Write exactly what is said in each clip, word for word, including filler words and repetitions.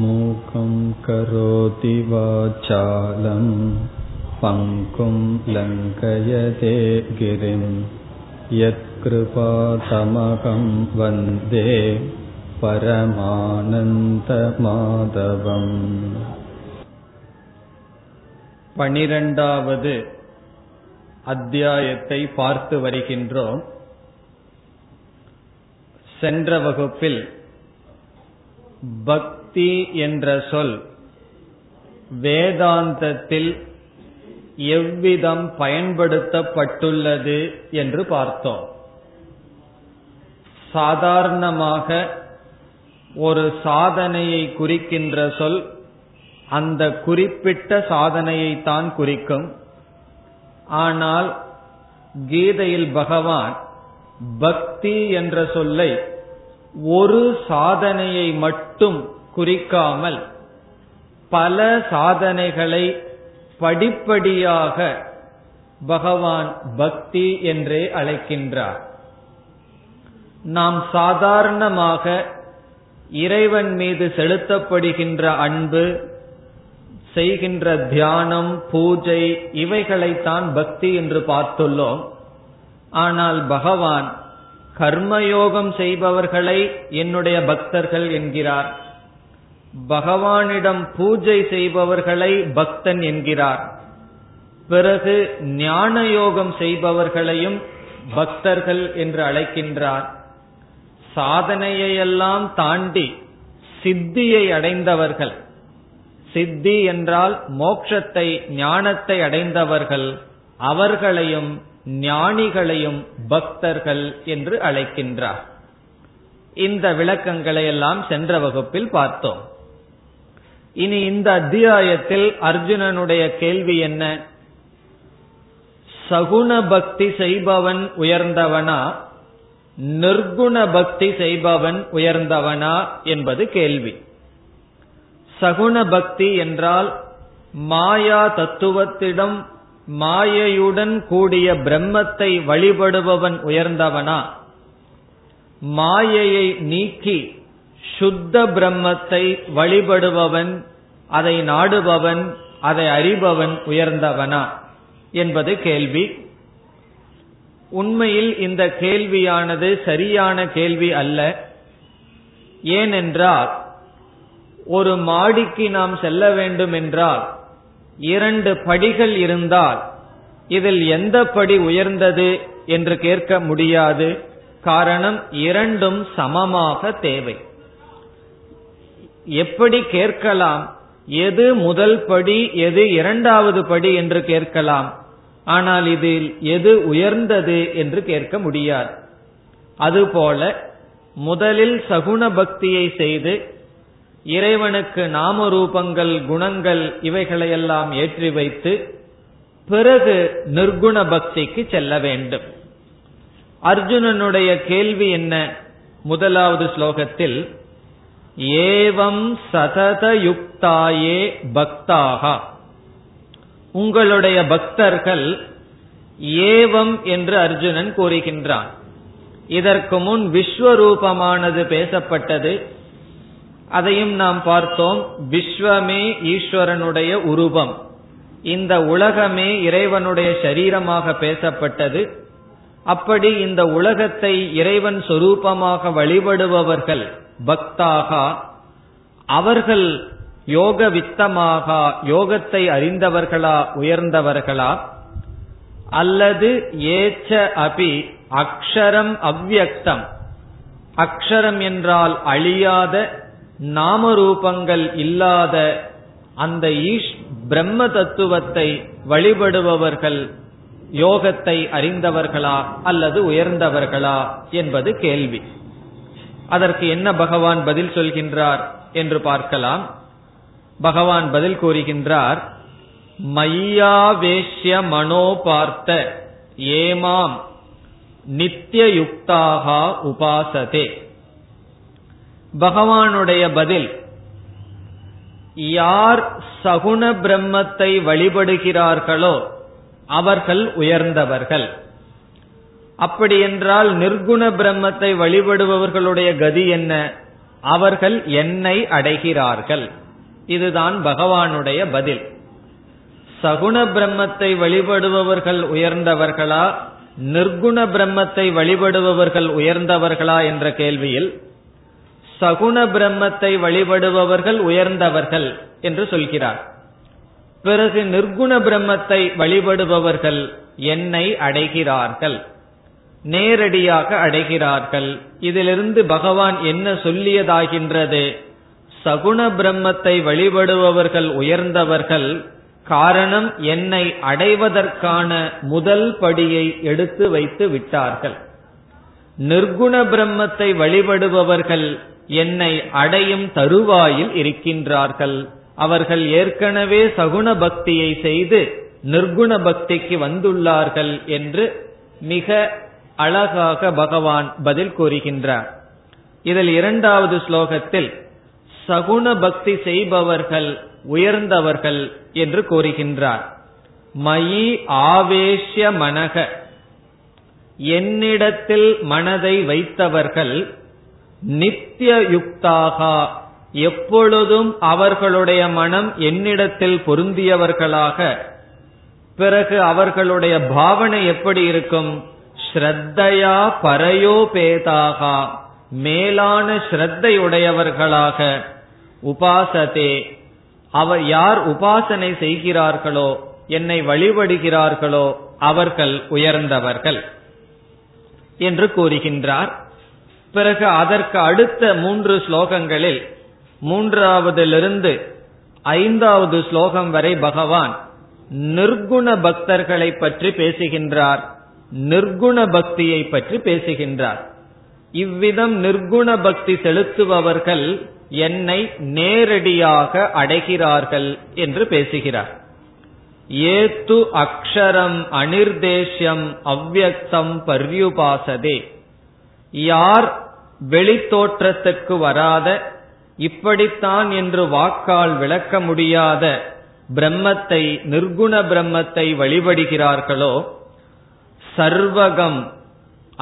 மூகம் கரோதி வாசாலம் பங்கும் லங்கயதே கிரிம் யத்கிருபா தமகம் வந்தே பரமானந்த மாதவம். பனிரெண்டாவது அத்தியாயத்தை பார்த்து வருகின்றோம். சென்ற வகுப்பில் பக்தி என்ற சொல் வேதாந்தத்தில் எவ்விதம் பயன்படுத்தப்பட்டுள்ளது என்று பார்த்தோம். சாதாரணமாக ஒரு சாதனையை குறிக்கின்ற சொல் அந்த குறிப்பிட்ட சாதனையைத்தான் குறிக்கும். ஆனால் கீதையில் பகவான் பக்தி என்ற சொல்லை ஒரு சாதனையை மட்டும் குறிக்காமல் பல சாதனைகளை படிப்படியாக பகவான் பக்தி என்றே அழைக்கின்றார். நாம் சாதாரணமாக இறைவன் மீது செலுத்தப்படுகின்ற அன்பு, செய்கின்ற தியானம், பூஜை, இவைகளைத்தான் பக்தி என்று பார்த்துள்ளோம். ஆனால் பகவான் கர்மயோகம் செய்பவர்களை என்னுடைய பக்தர்கள் என்கிறார், பகவானிடம் பூஜை செய்பவர்களை பக்தன் என்கிறார், பிறகு ஞான யோகம் செய்பவர்களையும் பக்தர்கள் என்று அழைக்கின்றார். சாதனையெல்லாம் தாண்டி சித்தியை அடைந்தவர்கள், சித்தி என்றால் மோட்சத்தை ஞானத்தை அடைந்தவர்கள், அவர்களையும் ஞானிகளையும் பக்தர்கள் என்று அழைக்கின்றார். இந்த விளக்கங்களை எல்லாம் சென்ற வகுப்பில் பார்த்தோம். இனி இந்த அத்தியாயத்தில் அர்ஜுனனுடைய கேள்வி என்ன? சகுண பக்தி செய்பவன் உயர்ந்தவனா, நிர்குண பக்தி செய்பவன் உயர்ந்தவனா என்பது கேள்வி. சகுண பக்தி என்றால் மாயா தத்துவத்திடம் மாயையுடன் கூடிய பிரம்மத்தை வழிபடுபவன் உயர்ந்தவனா, மாயையை நீக்கி சுத்த பிரம்மத்தை வழிபடுபவன், அதை நாடுபவன், அதை அறிபவன் உயர்ந்தவனா என்பது கேள்வி. உண்மையில் இந்த கேள்வியானது சரியான கேள்வி அல்ல. ஏனென்றால் ஒரு மாடிக்கு நாம் செல்ல வேண்டும் என்றால் இரண்டு படிகள் இருந்தால் இதில் எந்த படி உயர்ந்தது என்று கேட்க முடியாது. காரணம், இரண்டும் சமமாக தேவை. எப்படி கேட்கலாம்? எது முதல் படி, எது இரண்டாவது படி என்று கேட்கலாம். ஆனால் இதில் எது உயர்ந்தது என்று கேட்க முடியாது. அதுபோல முதலில் சகுண பக்தியை செய்து இறைவனுக்கு நாம ரூபங்கள், குணங்கள் இவைகளையெல்லாம் ஏற்றி வைத்து பிறகு நிர்குண பக்திக்கு செல்ல வேண்டும். அர்ஜுனனுடைய கேள்வி என்ன? முதலாவது ஸ்லோகத்தில் ஏவம் சததயுக்தாயே பக்தாக, உங்களுடைய பக்தர்கள் ஏவம் என்று அர்ஜுனன் கூறுகின்றான். இதற்கு முன் விஸ்வரூபமானது பேசப்பட்டது, அதையும் நாம் பார்த்தோம். விஸ்வமே ஈஸ்வரனுடைய உருவம், இந்த உலகமே இறைவனுடைய சரீரமாக பேசப்பட்டது. அப்படி இந்த உலகத்தை இறைவன் சொரூபமாக வழிபடுபவர்கள் பக்தாக, அவர்கள் யோக வித்தமாக யோகத்தை அறிந்தவர்களா, உயர்ந்தவர்களா? அல்லது ஏச்ச அபி அக்ஷரம் அவ்யக்தம், அக்ஷரம் என்றால் அழியாத, நாம ரூபங்கள் இல்லாத அந்த ஈஷ் பிரம்ம தத்துவத்தை வழிபடுபவர்கள் யோகத்தை அறிந்தவர்களா அல்லது உயர்ந்தவர்களா என்பது கேள்வி. அதற்கு என்ன பகவான் பதில் சொல்கின்றார் என்று பார்க்கலாம். பகவான் பதில் கூறுகின்றார், மையாவேஷ்ய மனோபார்த்த ஏமாம் நித்தியயுக்தாக உபாசதே. பகவானுடைய பதில், யார் சகுண பிரம்மத்தை வழிபடுகிறார்களோ அவர்கள் உயர்ந்தவர்கள். அப்படியென்றால் நிர்குண பிரம்மத்தை வழிபடுபவர்களுடைய கதி என்ன? அவர்கள் என்னை அடைகிறார்கள். இதுதான் பகவானுடைய பதில். சகுண பிரம்மத்தை வழிபடுபவர்கள் உயர்ந்தவர்களா, நிர்குண பிரம்மத்தை வழிபடுபவர்கள் உயர்ந்தவர்களா என்ற கேள்வியில் சகுண பிரம்மத்தை வழிபடுபவர்கள் உயர்ந்தவர்கள் என்று சொல்கிறார். பிறகு நிர்குண பிரம்மத்தை வழிபடுபவர்கள் என்னை அடைகிறார்கள், நேரடியாக அடைகிறார்கள். இதிலிருந்து பகவான் என்ன சொல்லியதாகின்றது? சகுண பிரம்மத்தை வழிபடுபவர்கள் உயர்ந்தவர்கள், காரணம் என்னை அடைவதற்கான முதல் படியை எடுத்து வைத்து விட்டார்கள். நிர்குண பிரம்மத்தை வழிபடுபவர்கள் என்னை அடையும் தருவாயில் இருக்கின்றார்கள். அவர்கள் ஏற்கனவே சகுண பக்தியை செய்து நிர்குண பக்திக்கு வந்துள்ளார்கள் என்று மிக அழகாக பகவான் பதில் கூறுகின்றார். இதில் இரண்டாவது ஸ்லோகத்தில் சகுண பக்தி செய்பவர்கள் உயர்ந்தவர்கள் என்று கூறுகின்றார். மயி ஆவேஷ்ய மனக, என்னிடத்தில் மனதை வைத்தவர்கள், நித்திய யுக்தாக, எப்பொழுதும் அவர்களுடைய மனம் என்னிடத்தில் பொருந்தியவர்களாக. பிறகு அவர்களுடைய பாவனை எப்படி இருக்கும்? ஸ்ரத்தையா பரயோபேதாக, மேலான ஸ்ரத்தையுடையவர்களாக. உபாசதே, அவர் யார் உபாசனை செய்கிறார்களோ, என்னை வழிபடுகிறார்களோ அவர்கள் உயர்ந்தவர்கள் என்று கூறுகின்றார். பிறகு அதற்கு அடுத்த மூன்று ஸ்லோகங்களில் மூன்றாவதிலிருந்து ஐந்தாவது ஸ்லோகம் வரை பகவான் நிர்குண பக்தர்களை பற்றி பேசுகின்றார், நிர்குண பக்தியை பற்றி பேசுகின்றார். இவ்விதம் நிர்குண பக்தி செலுத்துபவர்கள் என்னை நேரடியாக அடைகிறார்கள் என்று பேசுகிறார். ஏத்து அக்ஷரம் அனிர்தேஷ்யம் அவ்யக்தம் பர்யுபாசதே, யார் வெளித்தோற்றத்துக்கு வராத, இப்படித்தான் என்று வாக்கால் விளக்க முடியாத பிரம்மத்தை, நிர்குண பிரம்மத்தை வழிபடுகிறார்களோ, சர்வகம்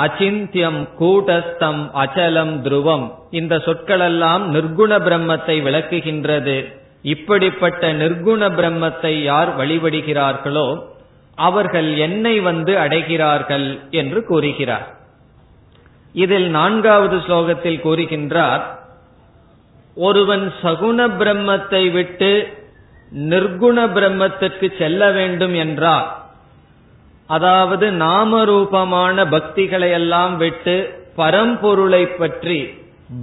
அச்சிந்தியம் கூடஸ்தம் அச்சலம் துருவம், இந்த சொற்களெல்லாம் நிர்குண பிரம்மத்தை விளக்குகின்றது. இப்படிப்பட்ட நிர்குண பிரம்மத்தை யார் வழிபடுகிறார்களோ அவர்கள் என்னை வந்து அடைகிறார்கள் என்று கூறுகிறார். இதில் நான்காவது ஸ்லோகத்தில் கூறுகின்றார், ஒருவன் சகுண பிரம்மத்தை விட்டு நிர்குண பிரம்மத்திற்கு செல்ல வேண்டும் என்றால், அதாவது நாமரூபமான பக்திகளை எல்லாம் விட்டு பரம்பொருளை பற்றி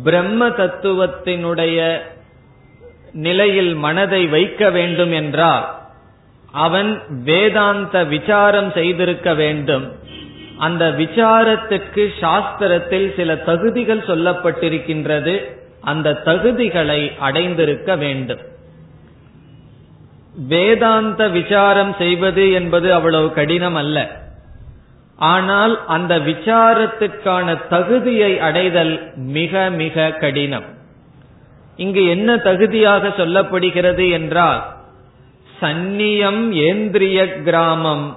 பிரம்ம தத்துவத்தினுடைய நிலையில் மனதை வைக்க வேண்டும் என்றால், அவன் வேதாந்த விசாரம் செய்திருக்க வேண்டும். அந்த விசாரத்துக்கு சாஸ்திரத்தில் சில தகுதிகள் சொல்லப்பட்டிருக்கின்றது. அந்த தகுதிகளை அடைந்திருக்க வேண்டும். வேதாந்த விசாரம் செய்வது என்பது அவ்வளவு கடினம் அல்ல. ஆனால் அந்த விசாரத்துக்கான தகுதியை அடைதல் மிக மிக கடினம். இங்கு என்ன தகுதியாக சொல்லப்படுகிறது என்றால், சந்நியம் ஏந்திரிய கிராமம்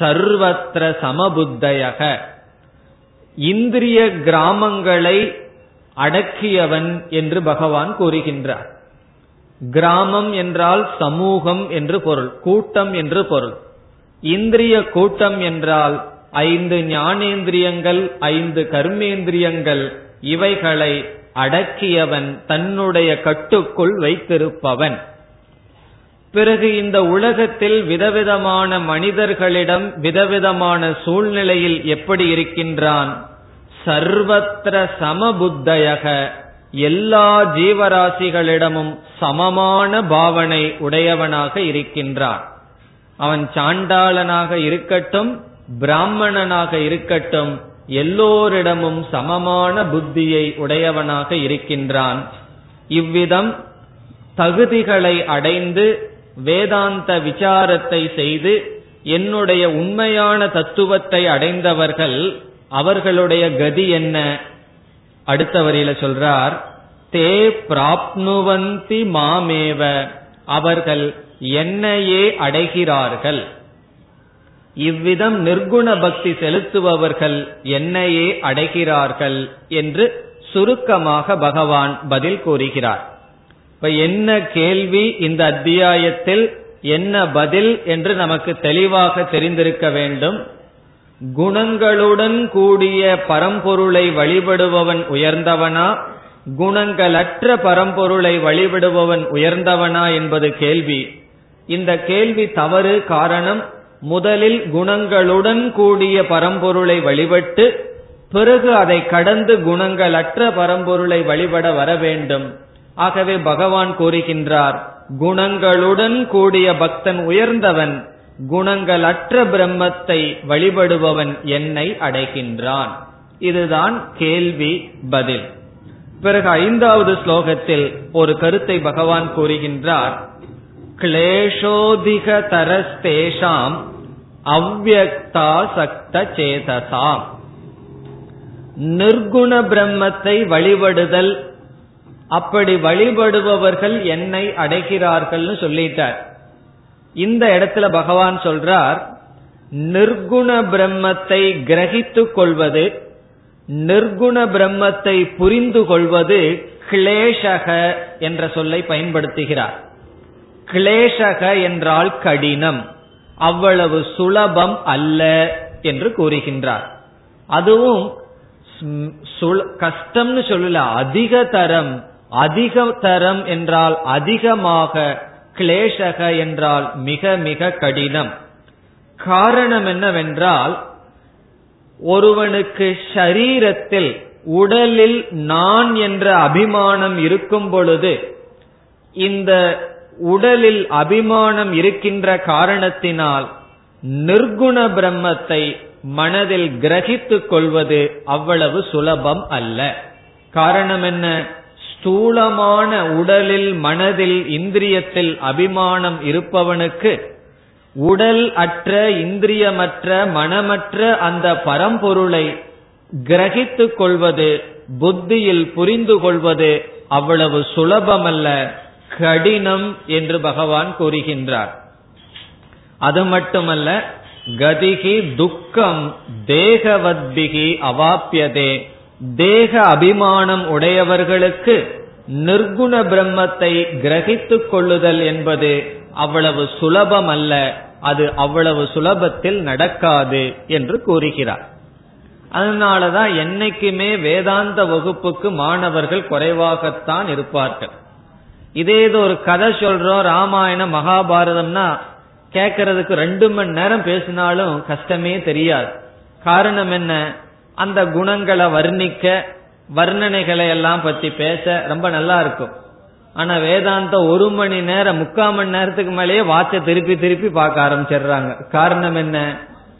சர்வத்திர சமபுத்தயக, இந்திரிய கிராமங்களை அடக்கியவன் என்று பகவான் கூறுகின்றார். கிராமம் என்றால் சமூகம் என்று பொருள், கூட்டம் என்று பொருள். இந்திரிய கூட்டம் என்றால் ஐந்து ஞானேந்திரியங்கள், ஐந்து கர்மேந்திரியங்கள், இவைகளை அடக்கியவன், தன்னுடைய கட்டுக்குள் வைத்திருப்பவன். பிறகு இந்த உலகத்தில் விதவிதமான மனிதர்களிடம் விதவிதமான சூழ்நிலையில் எப்படி இருக்கின்றான்? சர்வத்திர சமபுத்தயக, எல்லா ஜீவராசிகளிடமும் சமமான பாவனை உடையவனாக இருக்கின்றான். அவன் சாண்டாளனாக இருக்கட்டும், பிராமணனாக இருக்கட்டும், எல்லோரிடமும் சமமான புத்தியை உடையவனாக இருக்கின்றான். இவ்விதம் தகுதிகளை அடைந்து வேதாந்த விசாரத்தை செய்து என்னுடைய உண்மையான தத்துவத்தை அடைந்தவர்கள், அவர்களுடைய கதி என்ன? அடுத்த வரியில சொல்றார், தே பிராப்னுவந்தி மாமேவ, அவர்கள் என்னையே அடைகிறார்கள். இவ்விதம் நிர்குண பக்தி செலுத்துபவர்கள் என்னையே அடைகிறார்கள் என்று சுருக்கமாக பகவான் பதில் கூறுகிறார். இப்ப என்ன கேள்வி, இந்த அத்தியாயத்தில் என்ன பதில் என்று நமக்கு தெளிவாக தெரிந்திருக்க வேண்டும். குணங்களுடன் கூடிய பரம்பொருளை வழிபடுபவன் உயர்ந்தவனா, குணங்களற்ற பரம்பொருளை வழிபடுபவன் உயர்ந்தவனா என்பது கேள்வி. இந்த கேள்வி தவறு. காரணம், முதலில் குணங்களுடன் கூடிய பரம்பொருளை வழிபட்டு பிறகு அதை கடந்து குணங்களற்ற பரம்பொருளை வழிபட வர வேண்டும். ஆகவே பகவான் கூறுகின்றார், குணங்களுடன் கூடிய பக்தன் உயர்ந்தவன், குணங்களற்ற பிரம்மத்தை வழிபடுபவன் என்னை அடைகின்றான். இதுதான் கேள்வி பதில். பிறகு ஐந்தாவது ஸ்லோகத்தில் ஒரு கருத்தை பகவான் கூறுகின்றார். கிளேஷோதிக தரஸ்தேஷாம் அவ்யக்தா சக்த சேதசாம். நிர்குண பிரம்மத்தை வழிபடுதல், அப்படி வழிபடுபவர்கள் என்னை அடைகிறார்கள் சொல்லிட்டார். இந்த இடத்துல பகவான் சொல்றார், நிர்குண பிரம்மத்தை கிரகித்துக் கொள்வது, நிர்குண பிரம்மத்தை புரிந்து கொள்வது கிளேஷக என்ற சொல்லை பயன்படுத்துகிறார். கிளேஷக என்றால் கடினம், அவ்வளவு சுலபம் அல்ல என்று கூறுகின்றார். அதுவும் கஷ்டம்னு சொல்லல, அதிக தரம். அதிக தரம் என்றால் அதிகமாக, கிளேஷக என்றால் மிக மிக கடினம். காரணம் என்னவென்றால், ஒருவனுக்கு ஷரீரத்தில், உடலில் நான் என்ற அபிமானம் இருக்கும் பொழுது, இந்த உடலில் அபிமானம் இருக்கின்ற காரணத்தினால் நிர்குண பிரம்மத்தை மனதில் கிரகித்துக் கொள்வது அவ்வளவு சுலபம் அல்ல. காரணம் என்ன, ஸ்தூலமான உடலில், மனதில், இந்திரியத்தில் அபிமானம் இருப்பவனுக்கு உடல் அற்ற, இந்திரியமற்ற, மனமற்ற அந்த பரம்பொருளை கிரகித்துக் கொள்வது, புத்தியில் புரிந்து கொள்வது அவ்வளவு சுலபமல்ல, கடினம் என்று பகவான் கூறுகின்றார். அது மட்டுமல்ல, கதிகி துக்கம் தேகவத்பிகி அவாப்யதே. தேக அபிமானம் உடையவர்களுக்கு நிர்குண பிரம்மத்தை கிரகித்துக் கொள்ளுதல் என்பது அவ்வளவு சுலபம் அல்ல, அது அவ்வளவு சுலபத்தில் நடக்காது என்று கூறுகிறார். அதனாலதான் என்னைக்குமே வேதாந்த வகுப்புக்கு மாணவர்கள் குறைவாகத்தான் இருப்பார்கள். இதே ஏதோ ஒரு கதை சொல்றோம், ராமாயணம் மகாபாரதம்னா கேக்கிறதுக்கு ரெண்டு மணி நேரம் பேசினாலும் கஷ்டமே தெரியாது. காரணம் என்ன, அந்த குணங்களை வர்ணிக்க, வர்ணனைகளை எல்லாம் பத்தி பேச ரொம்ப நல்லா இருக்கும். ஆனா வேதாந்தம் ஒரு மணி நேரம், முக்கால் மணி நேரத்துக்கு மேலேயே வார்த்தை திருப்பி திருப்பி பார்க்க ஆரம்பிச்சிடுறாங்க. காரணம் என்ன,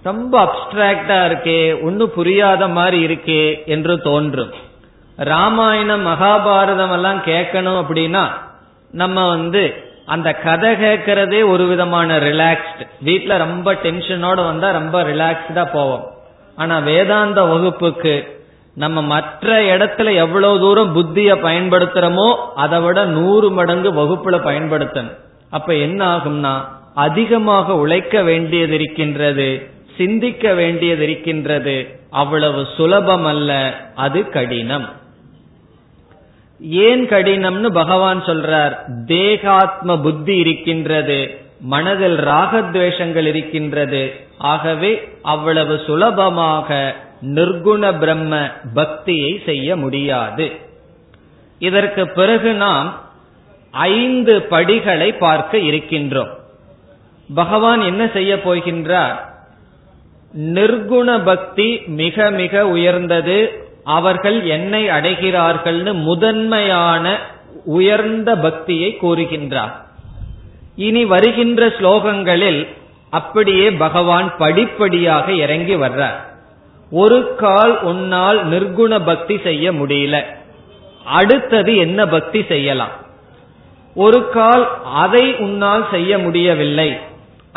ரொம்ப அப்டிராக்டா இருக்கே, ஒன்னும் புரியாத மாதிரி இருக்கே என்று தோன்றும். ராமாயணம் மகாபாரதம் எல்லாம் கேட்கணும் அப்படின்னா நம்ம வந்து அந்த கதை கேட்கறதே ஒரு விதமான ரிலாக்ஸ்டு. வீட்டுல ரொம்ப டென்ஷனோட வந்தா ரொம்ப ரிலாக்ஸ்டா போவோம். ஆனா வேதாந்த வகுப்புக்கு நம்ம மற்ற இடத்துல எவ்வளவு தூரம் புத்திய பயன்படுத்துறோமோ அதை விட நூறு மடங்கு வகுப்புல பயன்படுத்தணும். அப்ப என்ன ஆகும்னா, அதிகமாக உழைக்க வேண்டியது இருக்கின்றது, சிந்திக்க வேண்டியது இருக்கின்றது, அவ்வளவு சுலபம் அல்ல, அது கடினம். ஏன் கடினம்னு பகவான் சொல்றார், தேகாத்ம புத்தி இருக்கின்றது, மனதில் ராகத்வேஷங்கள் இருக்கின்றது, ஆகவே அவ்வளவு சுலபமாக நிர்குண பிரம்ம பக்தியை செய்ய முடியாது. இதற்கு பிறகு நாம் ஐந்து படிகளை பார்க்க இருக்கின்றோம். பகவான் என்ன செய்ய போகின்றார், நிர்குண பக்தி மிக மிக உயர்ந்தது, அவர்கள் என்னை அடைகிறார்கள்னு முதன்மையான உயர்ந்த பக்தியை கூறுகின்றார். இனி வருகின்ற ஸ்லோகங்களில் அப்படியே பகவான் படிப்படியாக இறங்கி வர்றார். ஒரு கால் உன்னால் நிர்குண பக்தி செய்ய முடியல, அடுத்தது என்ன பக்தி செய்யலாம். ஒரு கால் அதை உன்னால் செய்ய முடியவில்லை,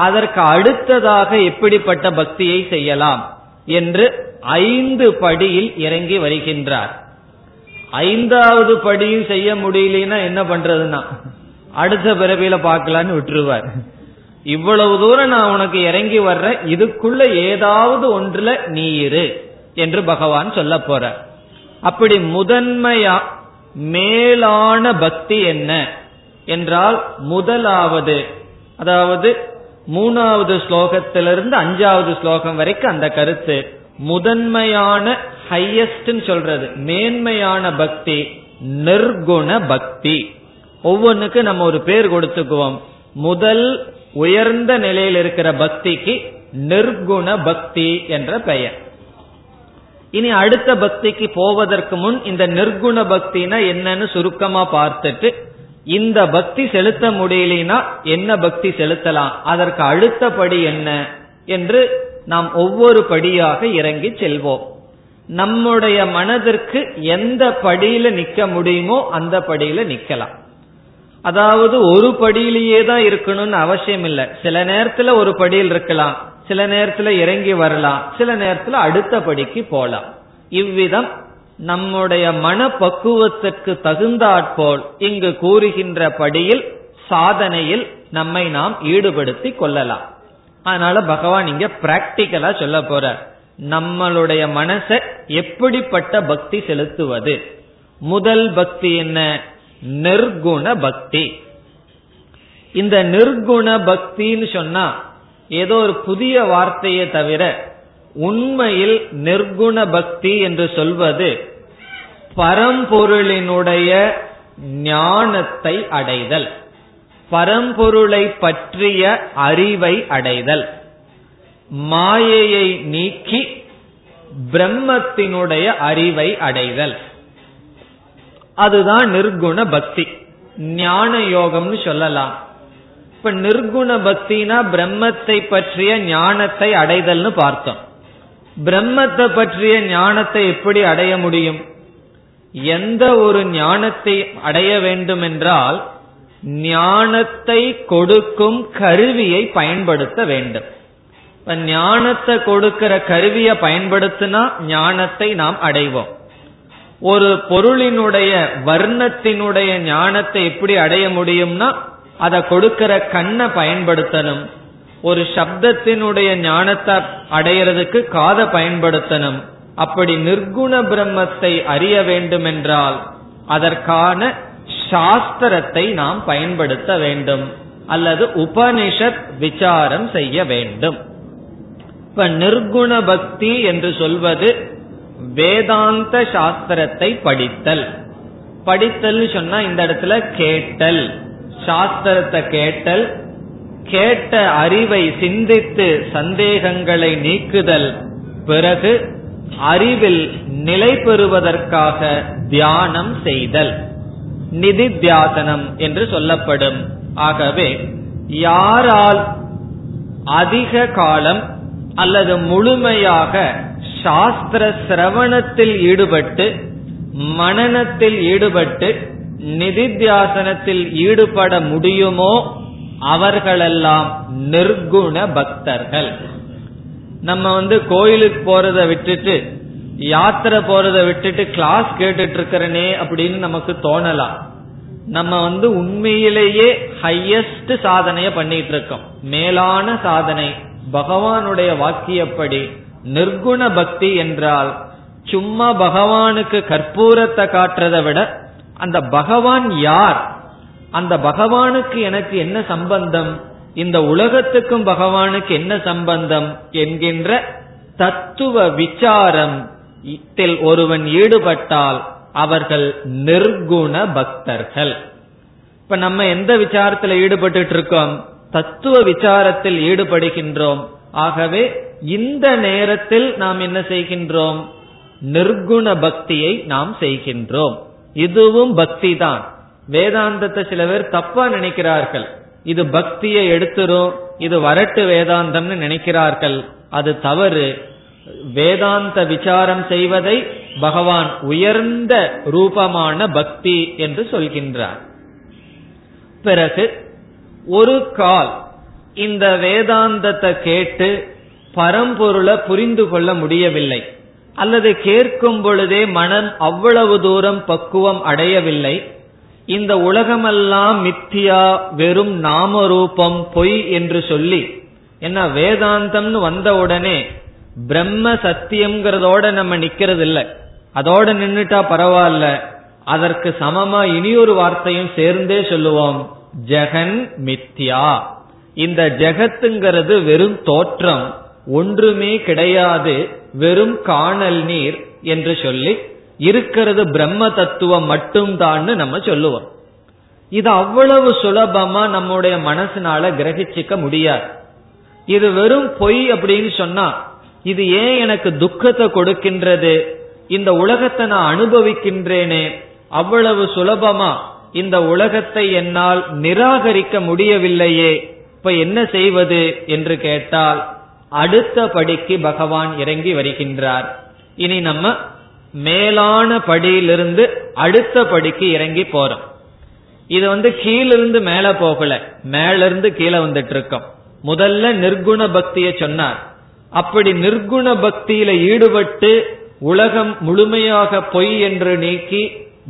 அதற்கு அடுத்ததாக எப்படிப்பட்ட பக்தியை செய்யலாம் என்று ஐந்து படியில் இறங்கி வருகின்றார். ஐந்தாவது படியில் செய்ய முடியலன்னா என்ன பண்றதுன்னா அடுத்த பிறவியில பார்க்கலான்னு விட்டுருவார். இவ்வளவு தூரம் நான் உனக்கு இறங்கி வர்ற, இதுக்குள்ள ஏதாவது ஒன்றுல நீ இரு என்று பகவான் சொல்ல போற. அப்படி முதன்மையா மேலான பக்தி என்ன என்றால் முதலாவது, அதாவது மூணாவது ஸ்லோகத்திலிருந்து அஞ்சாவது ஸ்லோகம் வரைக்கும் அந்த கருத்து. முதன்மையான ஹையஸ்ட் சொல்றது மேன்மையான பக்தி நிர்குண பக்தி. ஒவ்வொன்றுக்கு நம்ம ஒரு பேர் கொடுத்துக்குவோம். முதல் உயர்ந்த நிலையில் இருக்கிற பக்திக்கு நிர்குண பக்தி என்ற பெயர். இனி அடுத்த பக்திக்கு போவதற்கு முன் இந்த நிர்குண பக்தினா என்னன்னு சுருக்கமா பார்த்துட்டு, இந்த பக்தி செலுத்த முடியலனா என்ன பக்தி செலுத்தலாம், அதற்கு அடுத்த படி என்ன என்று நாம் ஒவ்வொரு படியாக இறங்கி செல்வோம். நம்முடைய மனதிற்கு எந்த படியில நிக்க முடியுமோ அந்த படியில நிக்கலாம். அதாவது ஒரு படியிலேயே தான் இருக்கணும்னு அவசியம் இல்லை. சில நேரத்துல ஒரு படியில் இருக்கலாம், சில நேரத்துல இறங்கி வரலாம், சில நேரத்துல அடுத்த படிக்கு போலாம். இவ்விதம் நம்முடைய மனப்பக்குவத்திற்கு தகுந்தாற்போல் இங்கு கூறுகின்ற படியில் சாதனையில் நம்மை நாம் ஈடுபடுத்தி கொள்ளலாம். அதனால பகவான் இங்க பிராக்டிக்கலா சொல்ல போற நம்மளுடைய மனசை எப்படிப்பட்ட பக்தி செலுத்துவது. முதல் பக்தி என்ன? நிர்குண பக்தி. இந்த நிர்குண பக்தின்னு சொன்னா ஏதோ ஒரு புதிய வார்த்தையை தவிர, உண்மையில் நிர்குண பக்தி என்று சொல்வது பரம்பொருளினுடைய ஞானத்தை அடைதல், பரம்பொருளை பற்றிய அறிவை அடைதல், மாயையை நீக்கி பிரம்மத்தினுடைய அறிவை அடைதல். அதுதான் நிர்குண பக்தி, ஞான யோகம்னு சொல்லலாம். இப்ப நிர்குண பக்தினா பிரம்மத்தை பற்றிய ஞானத்தை அடைதல்னு பார்த்தோம். பிரம்மத்தை பற்றிய ஞானத்தை எப்படி அடைய முடியும்? எந்த ஒரு ஞானத்தை அடைய வேண்டும் என்றால் ஞானத்தை கொடுக்கும் கருவியை பயன்படுத்த வேண்டும். இப்ப ஞானத்தை கொடுக்கிற கருவியை பயன்படுத்தினா ஞானத்தை நாம் அடைவோம். ஒரு பொருளினுடைய வர்ணத்தினுடைய ஞானத்தை எப்படி அடைய முடியும்னா அதை கொடுக்கிற கண்ணை பயன்படுத்தணும். ஒரு சப்தத்தினுடைய ஞானத்தை அடையிறதுக்கு காதை பயன்படுத்தணும். அப்படி நிர்குண பிரம்மத்தை அறிய வேண்டும் என்றால் அதற்கான சாஸ்திரத்தை நாம் பயன்படுத்த வேண்டும், அல்லது உபனிஷத் விசாரம் செய்ய வேண்டும். இப்ப நிர்குண பக்தி என்று சொல்வது வேதாந்த சாஸ்திரத்தை படித்தல். படித்தல் சொன்னா இந்த இடத்துல கேட்டல், சாஸ்திரத்தை கேட்டல், கேட்ட அறிவை சிந்தித்து சந்தேகங்களை நீக்குதல், பிறகு அறிவில் நிலை பெறுவதற்காக தியானம் செய்தல், நிதி தியாசனம் என்று சொல்லப்படும். ஆகவே யாரால் அதிக காலம் அல்லது முழுமையாக சாஸ்திர சிரவணத்தில் ஈடுபட்டு, மனனத்தில் ஈடுபட்டு, நிதித்தியாசனத்தில் ஈடுபட முடியுமோ அவர்களெல்லாம் நிர்குண பக்தர்கள். நம்ம வந்து கோயிலுக்கு போறத விட்டுட்டு, யாத்திரை போறத விட்டுட்டு கிளாஸ் கேட்டுட்டு இருக்கிறனே அப்படின்னு நமக்கு தோணலாம். நம்ம வந்து உண்மையிலேயே ஹையஸ்ட் சாதனைய பண்ணிட்டு இருக்கோம், மேலான சாதனை. பகவானுடைய வாக்கியப்படி நிர்குண பக்தி என்றால் சும்மா பகவானுக்கு கற்பூரத்தை காட்டுறதை விட, அந்த பகவான் யார், அந்த பகவானுக்கு எனக்கு என்ன சம்பந்தம், இந்த உலகத்துக்கும் பகவானுக்கு என்ன சம்பந்தம் என்கின்ற தத்துவ விசாரம் ஒருவன் ஈடுபட்டால் அவர்கள் நிர்குண பக்தர்கள். இப்ப நம்ம எந்த விசாரத்தில் ஈடுபட்டு இருக்கோம்? தத்துவ விசாரத்தில் ஈடுபடுகின்றோம். ஆகவே இந்த நேரத்தில் நாம் என்ன செய்கின்றோம்? நிர்குண பக்தியை நாம் செய்கின்றோம். இதுவும் பக்தி தான். வேதாந்தத்தை சில பேர் தப்பா நினைக்கிறார்கள். இது பக்தியை எடுத்துரும், இது வரட்டு வேதாந்தம்னு நினைக்கிறார்கள். அது தவறு. வேதாந்த விசாரம் செய்வதை பகவான் உயர்ந்த ரூபமான பக்தி என்று சொல்கின்றார். பிறகு ஒரு கால் இந்த வேதாந்தத்தை கேட்டு பரம்பொருளை புரிந்து கொள்ள முடியவில்லை, அல்லது கேட்கும் பொழுதே மனம் அவ்வளவு தூரம் பக்குவம் அடையவில்லை, இந்த உலகமெல்லாம் மித்தியா, வெறும் நாமரூபம், பொய் என்று சொல்லி, என்ன வேதாந்தம்னு வந்தவுடனே பிரம்ம சத்தியம்ங்கிறதோட நம்ம நிக்கிறது இல்லை, அதோட நின்னுட்டா பரவாயில்ல, அதற்கு சமமா இனியொரு வார்த்தையும் சேர்ந்தே சொல்லுவோம், ஜெகன் மித்யா. இந்த ஜெகத்துங்கிறது வெறும் தோற்றம், ஒன்றுமே கிடையாது, வெறும் காணல் நீர் என்று சொல்லி இருக்கிறது பிரம்ம தத்துவம் மட்டும்தான்னு நம்ம சொல்லுவோம். இது அவ்வளவு சுலபமா நம்முடைய மனசுனால கிரகிச்சிக்க முடியாது. இது வெறும் பொய் அப்படின்னு சொன்னா இது ஏன் எனக்கு துக்கத்தை கொடுக்கின்றது, இந்த உலகத்தை நான் அனுபவிக்கின்றேனே, அவ்வளவு சுலபமா இந்த உலகத்தை என்னால் நிராகரிக்க முடியவில்லையே, இப்ப என்ன செய்வது என்று கேட்டால் அடுத்தபடிக்கு பகவான் இறங்கி வருகின்றார். இனி நம்ம மேலான படியிலிருந்து அடுத்தபடிக்கு இறங்கி போறோம். இது வந்து கீழிருந்து மேல போகல, மேலிருந்து கீழே வந்துட்டு இருக்கோம். முதல்ல நிர்குண பக்தியை சொன்னார். அப்படி நிர்குண பக்தியில ஈடுபட்டு உலகம் முழுமையாக பொய் என்று நீக்கி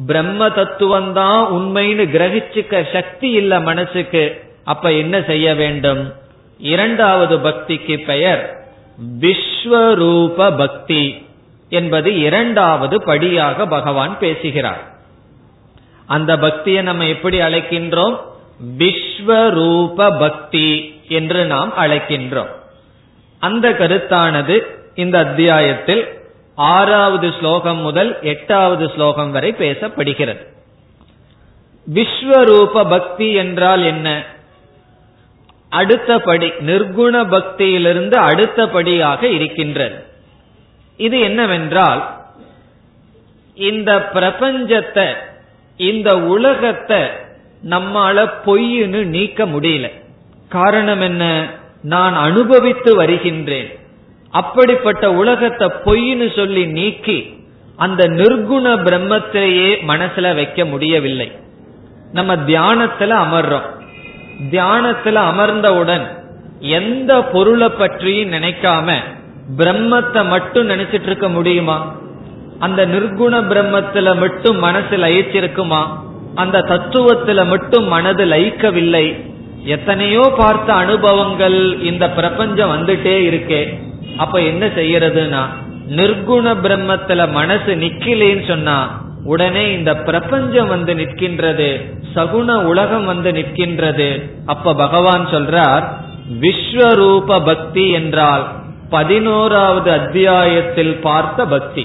பிரம்ம தத்துவம்தான் உண்மைன்னு கிரகிச்சுக்க சக்தி இல்ல மனசுக்கு, அப்ப என்ன செய்ய வேண்டும்? இரண்டாவது பக்திக்கு பெயர் விஸ்வரூப பக்தி என்பது இரண்டாவது படியாக பகவான் பேசுகிறார். அந்த பக்தியை நம்ம எப்படி அழைக்கின்றோம்? விஸ்வரூப பக்தி என்று நாம் அழைக்கின்றோம். அந்த கருத்தானது இந்த அத்தியாயத்தில் ஆறாவது ஸ்லோகம் முதல் எட்டாவது ஸ்லோகம் வரை பேசப்படுகிறது. விஸ்வரூப பக்தி என்றால் என்ன? அடுத்தபடி நிர்குண பக்தியிலிருந்து அடுத்தபடியாக இருக்கின்றது. இது என்னவென்றால், இந்த பிரபஞ்சத்தை, இந்த உலகத்தை நம்மால பொய்ன்னு நீக்க முடியல. காரணம் என்ன? நான் அனுபவித்து வருகின்றேன். அப்படிப்பட்ட உலகத்தை பொய்ன்னு சொல்லி நீக்கி அந்த நிர்குண பிரம்மத்திலேயே மனசுல வைக்க முடியவில்லை. நம்ம தியானத்துல அமர்றோம். தியானத்துல அமர்ந்தவுடன் எந்த பொருளை பற்றியும் நினைக்காம பிரம்மத்தை மட்டும் நினைச்சிட்டு இருக்க முடியுமா? அந்த நிர்குண பிரம்மத்துல மட்டும் மனசு லயிச்சிருக்குமா? அந்த தத்துவத்துல மட்டும் மனது லயிக்கவில்லை. எத்தனையோ பார்த்த அனுபவங்கள் இந்த பிரபஞ்சம் வந்துட்டே இருக்கே. அப்ப என்ன செய்யறதுன்னா, நிர்குண பிரம்மத்துல மனசு நிக்கலேன்னு சொன்னா உடனே இந்த பிரபஞ்சம் வந்து நிற்கின்றது, சகுண உலகம் வந்து நிற்கின்றது. அப்ப பகவான் சொல்றார், விஸ்வரூப பக்தி என்றால் பதினோராவது அத்தியாயத்தில் பார்த்த பக்தி.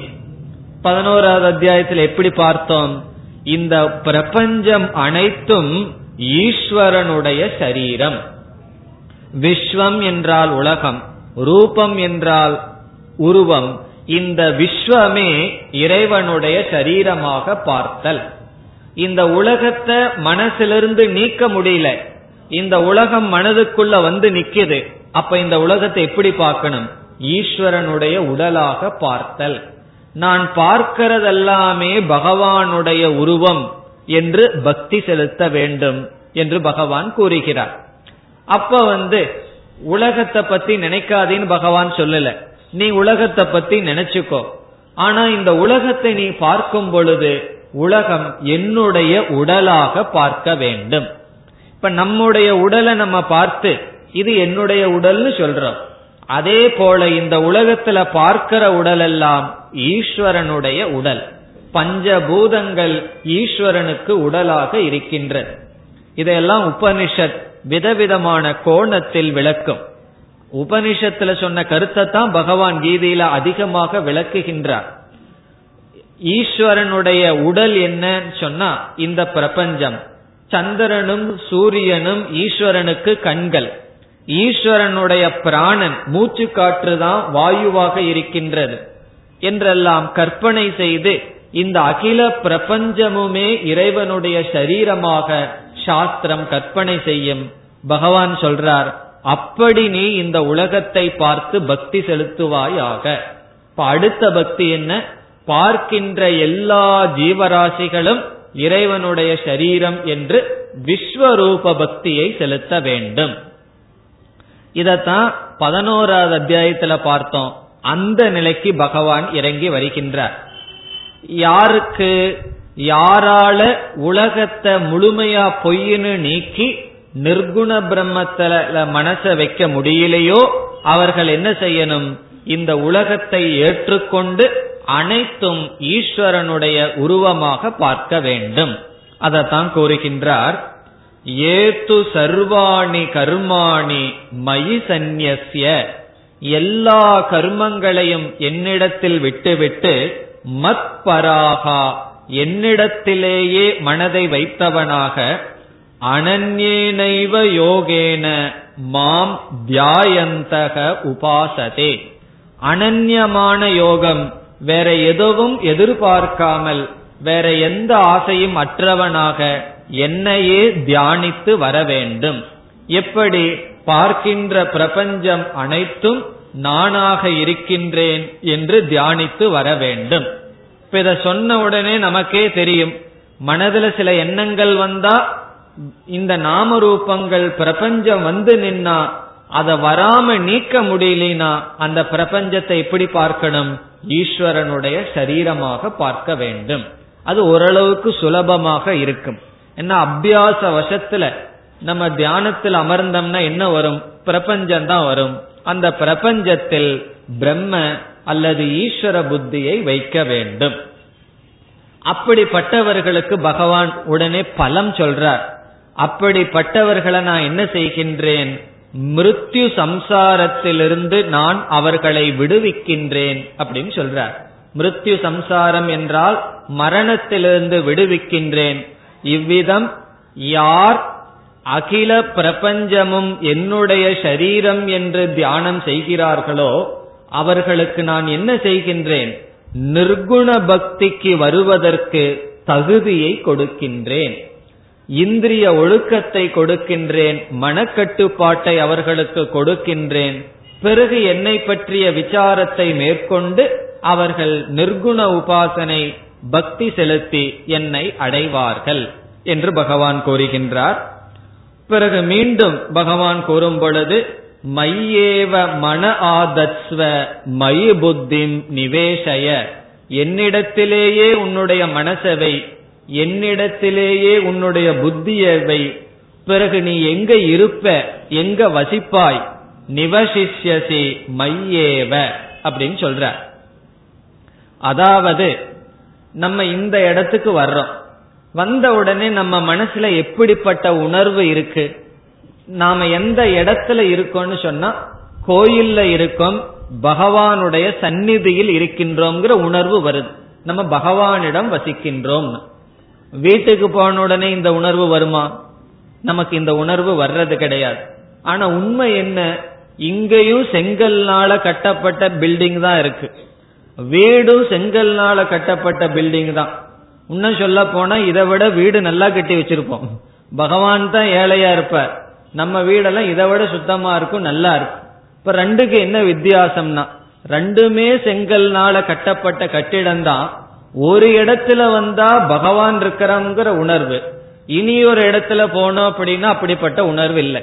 பதினோராவது அத்தியாயத்தில் எப்படி பார்த்தோம்? இந்த பிரபஞ்சம் அனைத்தும் ஈஸ்வரனுடைய சரீரம். விஸ்வம் என்றால் உலகம், ரூபம் என்றால் உருவம். இந்த விஸ்வமே இறைவனுடைய சரீரமாக பார்த்தல். இந்த உலகத்தை மனசிலிருந்து நீக்க முடியல, இந்த உலகம் மனதுக்குள்ள வந்து நிக்குது. அப்ப இந்த உலகத்தை எப்படி பார்க்கணும்? ஈஸ்வரனுடைய உடலாக பார்த்தல். நான் பார்க்கிறதெல்லாமே பகவானுடைய உருவம் என்று பக்தி செலுத்த வேண்டும் என்று பகவான் கூறுகிறார். அப்ப வந்து உலகத்தை பத்தி நினைக்காதேன்னு பகவான் சொல்லல, நீ உலகத்தை பத்தி நினைச்சுக்கோ. ஆனா இந்த உலகத்தை நீ பார்க்கும் பொழுது உலகம் என்னுடைய உடலாக பார்க்க வேண்டும். இப்ப நம்முடைய உடலை நம்ம பார்த்து இது என்னுடைய உடல்னு சொல்றோம். அதே போல இந்த உலகத்துல பார்க்கிற உடல் எல்லாம் ஈஸ்வரனுடைய உடல். பஞ்சபூதங்கள் ஈஸ்வரனுக்கு உடலாக இருக்கின்றது. இதையெல்லாம் உபனிஷத் விதவிதமான கோணத்தில் விளக்கும். உபனிஷத்துல சொன்ன கருத்தை தான் பகவான் கீதையில அதிகமாக விளக்குகின்றார். ஈஸ்வரனுடைய உடல் என்னன்னு சொன்னா இந்த பிரபஞ்சம். சந்திரனும் சூரியனும் ஈஸ்வரனுக்கு கண்கள். ஈஸ்வரனுடைய பிராணன், மூச்சு காற்று தான் வாயுவாக இருக்கின்றது என்றெல்லாம் கற்பனை செய்து இந்த அகில பிரபஞ்சமுமே இறைவனுடைய சரீரமாக சாஸ்திரம் கற்பனை செய்யும். பகவான் சொல்றார், அப்படி நீ இந்த உலகத்தை பார்த்து பக்தி செலுத்துவாயாக. அடுத்த பக்தி என்ன? பார்க்கின்ற எல்லா ஜீவராசிகளும் இறைவனுடைய சரீரம் என்று விஸ்வரூப பக்தியை செலுத்த வேண்டும். இதத்தான் பதினோராவது அத்தியாயத்துல பார்த்தோம். அந்த நிலைக்கு பகவான் இறங்கி வருகின்றார். யாருக்கு? யாரால உலகத்தை முழுமையா பொய்னு நீக்கி நிர்குண பிரம்மத்தில மனச வைக்க முடியலையோ அவர்கள் என்ன செய்யணும்? இந்த உலகத்தை ஏற்றுக்கொண்டு அனைத்தும் ஈஸ்வரனுடைய உருவமாக பார்க்க வேண்டும். அதைத்தான் கூறுகின்றார். ஏது சர்வாணி கர்மாணி மயி சந்நியஸ்ய, எல்லா கர்மங்களையும் என்னிடத்தில் விட்டுவிட்டு மத் பராகா, என்னிடத்திலேயே மனதை வைத்தவனாக, அனன்யேனைவ யோகேன மாம் தியாயந்தக உபாசதே, அனன்யமான யோகம், வேற எதுவும் எதிர்பார்க்காமல் வேற எந்த ஆசையும் அற்றவனாக என்னையே தியானித்து வர வேண்டும். எப்படி பார்க்கின்ற பிரபஞ்சம் அனைத்தும் நானாக இருக்கின்றேன் என்று தியானித்து வர வேண்டும். இப்ப இத சொன்ன உடனே நமக்கே தெரியும், மனதில் சில எண்ணங்கள் வந்தா, இந்த நாம ரூபங்கள் பிரபஞ்சம் வந்து நின்னா அத வராம நீக்க முடியலனா அந்த பிரபஞ்சத்தை எப்படி பார்க்கணும், ஈஸ்வரனுடைய சரீரமாக பார்க்க வேண்டும். அது ஓரளவுக்கு சுலபமாக இருக்கும். என்ன அபியாச வசத்துல நம்ம தியானத்தில் அமர்ந்தோம்னா என்ன வரும், பிரபஞ்சம் தான் வரும். அந்த பிரபஞ்சத்தில் பிரம்ம அல்லது ஈஸ்வர புத்தியை வைக்க வேண்டும். அப்படிப்பட்டவர்களுக்கு பகவான் உடனே பலம் சொல்றார். அப்படிப்பட்டவர்களை நான் என்ன செய்கின்றேன், மிருத்யு சம்சாரத்திலிருந்து நான் அவர்களை விடுவிக்கின்றேன் அப்படின்னு சொல்றார். மிருத்யு சம்சாரம் என்றால் மரணத்திலிருந்து விடுவிக்கின்றேன். இவ்விதம் யார் அகில பிரபஞ்சமும் என்னுடைய சரீரம் என்று தியானம் செய்கிறார்களோ அவர்களுக்கு நான் என்ன செய்கின்றேன், நிர்குண பக்திக்கு வருவதற்கு தகுதியை கொடுக்கின்றேன், இந்திரிய ஒழுக்கத்தை கொடுக்கின்றேன், மனக்கட்டுப்பாட்டை அவர்களுக்கு கொடுக்கின்றேன். பிறகு என்னை பற்றிய விசாரத்தை மேற்கொண்டு அவர்கள் நிர்குண உபாசனை பக்தி செலுத்தி என்னை அடைவார்கள் என்று பகவான் கூறுகின்றார். பிறகு மீண்டும் பகவான் கூறும் பொழுது, மையேவ மன ஆதத்ஸ்வ மயி புத்திம் நிவேஷய, என்னிடத்திலேயே உன்னுடைய மனசவை, என்னிடத்திலேயே உன்னுடைய புத்தியவை, பிறகு நீ எங்க இருப்ப, எங்க வசிப்பாய், நிவசிஷ்யசி மையேவ அப்படின்னு சொல்ற. அதாவது நம்ம இந்த இடத்துக்கு வர்றோம், வந்த உடனே நம்ம மனசுல எப்படிப்பட்ட உணர்வு இருக்கு, நாம எந்த இடத்துல இருக்கோம்னு சொன்னா, கோயில்ல இருக்கோம், பகவானுடைய சந்நிதியில் இருக்கின்றோம்ங்கிற உணர்வு வருது, நம்ம பகவானிடம் வசிக்கின்றோம். வீட்டுக்கு போன உடனே இந்த உணர்வு வருமா, நமக்கு இந்த உணர்வு வர்றது கிடையாது. ஆனா உண்மை என்ன, இங்கேயும் செங்கல்னால கட்டப்பட்ட பில்டிங் தான் இருக்கு, வீடும் செங்கல்னால கட்டப்பட்ட பில்டிங் தான். இன்னும் சொல்ல போனா இதை விட வீடு நல்லா கட்டி வச்சிருப்போம், பகவான் தான் ஏழையா இருப்பார், நம்ம வீடெல்லாம் இதை விட சுத்தமா இருக்கும், நல்லா இருக்கும். இப்ப ரெண்டுக்கு என்ன வித்தியாசம்னா, ரெண்டுமே செங்கல்னால கட்டப்பட்ட கட்டிடம் தான். ஒரு இடத்துல வந்தா பகவான் இருக்கிறங்கிற உணர்வு, இனி ஒரு இடத்துல போனோம் அப்படின்னா அப்படிப்பட்ட உணர்வு இல்லை.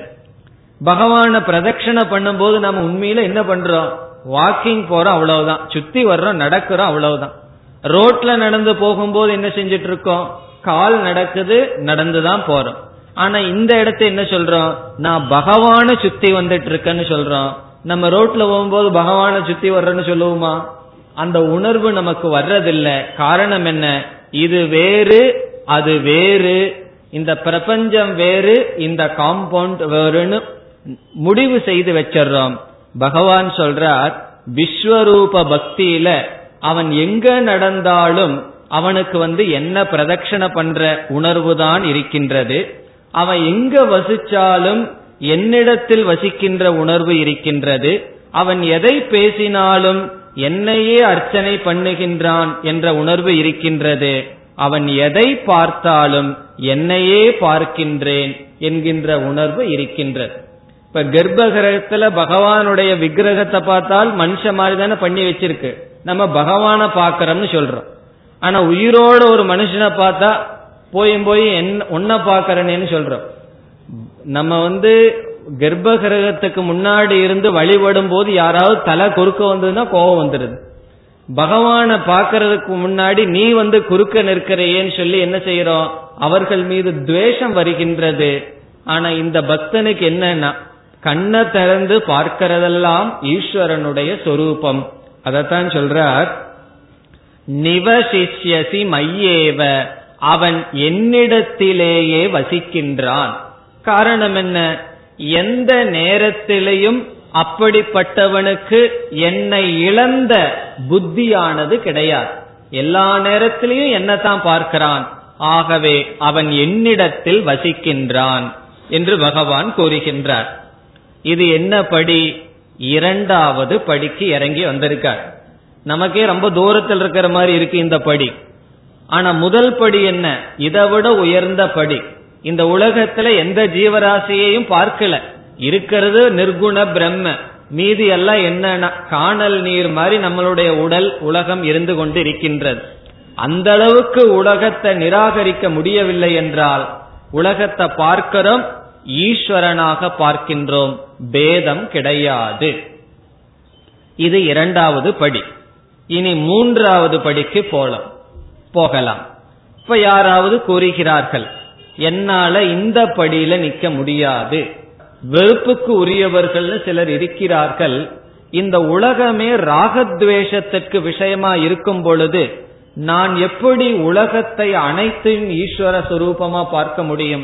பகவான பிரதட்சணை பண்ணும் போது நம்ம உண்மையில என்ன பண்றோம், வாக்கிங் போறோம் அவ்வளவுதான், சுத்தி வர்றோம், நடக்கிறோம் அவ்வளவுதான். ரோட்ல நடந்து போகும்போது என்ன செஞ்சிட்டு இருக்கோம், கால் நடக்குது, நடந்துதான் போறோம். ஆனா இந்த இடத்த என்ன சொல்றோம், நான் பகவானை சுத்தி வந்துட்டு இருக்கேன்னு சொல்றோம். நம்ம ரோட்ல போகும்போது பகவானை சுத்தி வர்றேன்னு சொல்லுவோமா, அந்த உணர்வு நமக்கு வர்றதில்லை. காரணம் என்ன, இது வேறு அது வேறு, இந்த பிரபஞ்சம் வேறு இந்த காம்பவுண்ட் வேறுன்னு முடிவு செய்து வச்சிடறோம். பகவான் சொல்றார், விஸ்வரூப பக்தியில அவன் எங்க நடந்தாலும் அவனுக்கு வந்து என்ன பிரதட்சணை பண்ற உணர்வுதான் இருக்கின்றது, அவன் எங்க வசிச்சாலும் என்னிடத்தில் வசிக்கின்ற உணர்வு இருக்கின்றது, அவன் எதை பேசினாலும் என்னையே அர்ச்சனை பண்ணுகின்றான் என்ற உணர்வு இருக்கின்றது, அவன் எதை பார்த்தாலும் என்னையே பார்க்கின்றேன் என்கின்ற உணர்வு இருக்கின்றது. இப்ப கர்ப்பகிரகத்துல பகவானுடைய விக்கிரகத்தை பார்த்தால் மனுஷ மாதிரி தானே பண்ணி வச்சிருக்கு, நம்ம பகவானை பார்க்கிறோம்னு சொல்றோம். ஆனா உயிரோட ஒரு மனுஷனை பார்த்தா போயும் போய் ஒன்ன பார்க்கறேன்னு சொல்றோம். நம்ம வந்து கர்ப்பகிரகத்துக்கு முன்னாடி இருந்து வழிபடும் போது யாராவது தலை குறுக்க வந்ததுன்னா கோபம் வந்துடுது, பகவானை பார்க்கறதுக்கு முன்னாடி நீ வந்து குறுக்க நிற்கிறையேன்னு சொல்லி என்ன செய்யறோம், அவர்கள் மீது துவேஷம் வருகின்றது. ஆனா இந்த பக்தனுக்கு என்னன்னா, கண்ணை திறந்து பார்க்கிறதெல்லாம் ஈஸ்வரனுடைய சொரூபம். அதத்தான் சொல்றார், நிவசிஷ்யசி மையேவ, அவன் என்னிடத்திலேயே வசிக்கின்றான். காரணம் என்ன? எந்த நேரத்திலேயும் அப்படிப்பட்டவனுக்கு என்னை இழந்த புத்தியானது கிடையாது. எல்லா நேரத்திலையும் என்னதான் பார்க்கிறான். ஆகவே அவன் என்னிடத்தில் வசிக்கின்றான் என்று பகவான் கூறுகின்றார். இது என்ன படி? இரண்டாவது படிக்கு இறங்கி வந்திருக்கார். நமக்கே ரொம்ப தூரத்தில் இருக்கிற மாதிரி இருக்கு இந்த படி. ஆனா முதல் படி என்ன? இதை விட உயர்ந்த படி. இந்த உலகத்துல எந்த ஜீவராசியையும் பார்க்கல, இருக்கிறது நிர்குண பிரம்ம, மீதி எல்லாம் என்னன்னா காணல் நீர் மாதிரி நம்மளுடைய உடல் உலகம் இருந்து கொண்டு இருக்கின்றது. அந்த அளவுக்கு உலகத்தை நிராகரிக்க முடியவில்லை என்றால் உலகத்தை பார்க்கிறோம், ஈஸ்வரனாக பார்க்கின்றோம், பேதம் கிடையாது. இது இரண்டாவது படி. இனி மூன்றாவது படிக்கு போலாம் போகலாம். இப்ப யாராவது கூறுகிறார்கள், என்னால இந்த படியில நிக்க முடியாது, வெறுப்புக்கு உரியவர்கள் சிலர் இருக்கிறார்கள், இந்த உலகமே ராகத்வேஷத்திற்கு விஷயமா இருக்கும் பொழுது நான் எப்படி உலகத்தை அனைத்தையும் ஈஸ்வர சுரூபமா பார்க்க முடியும்?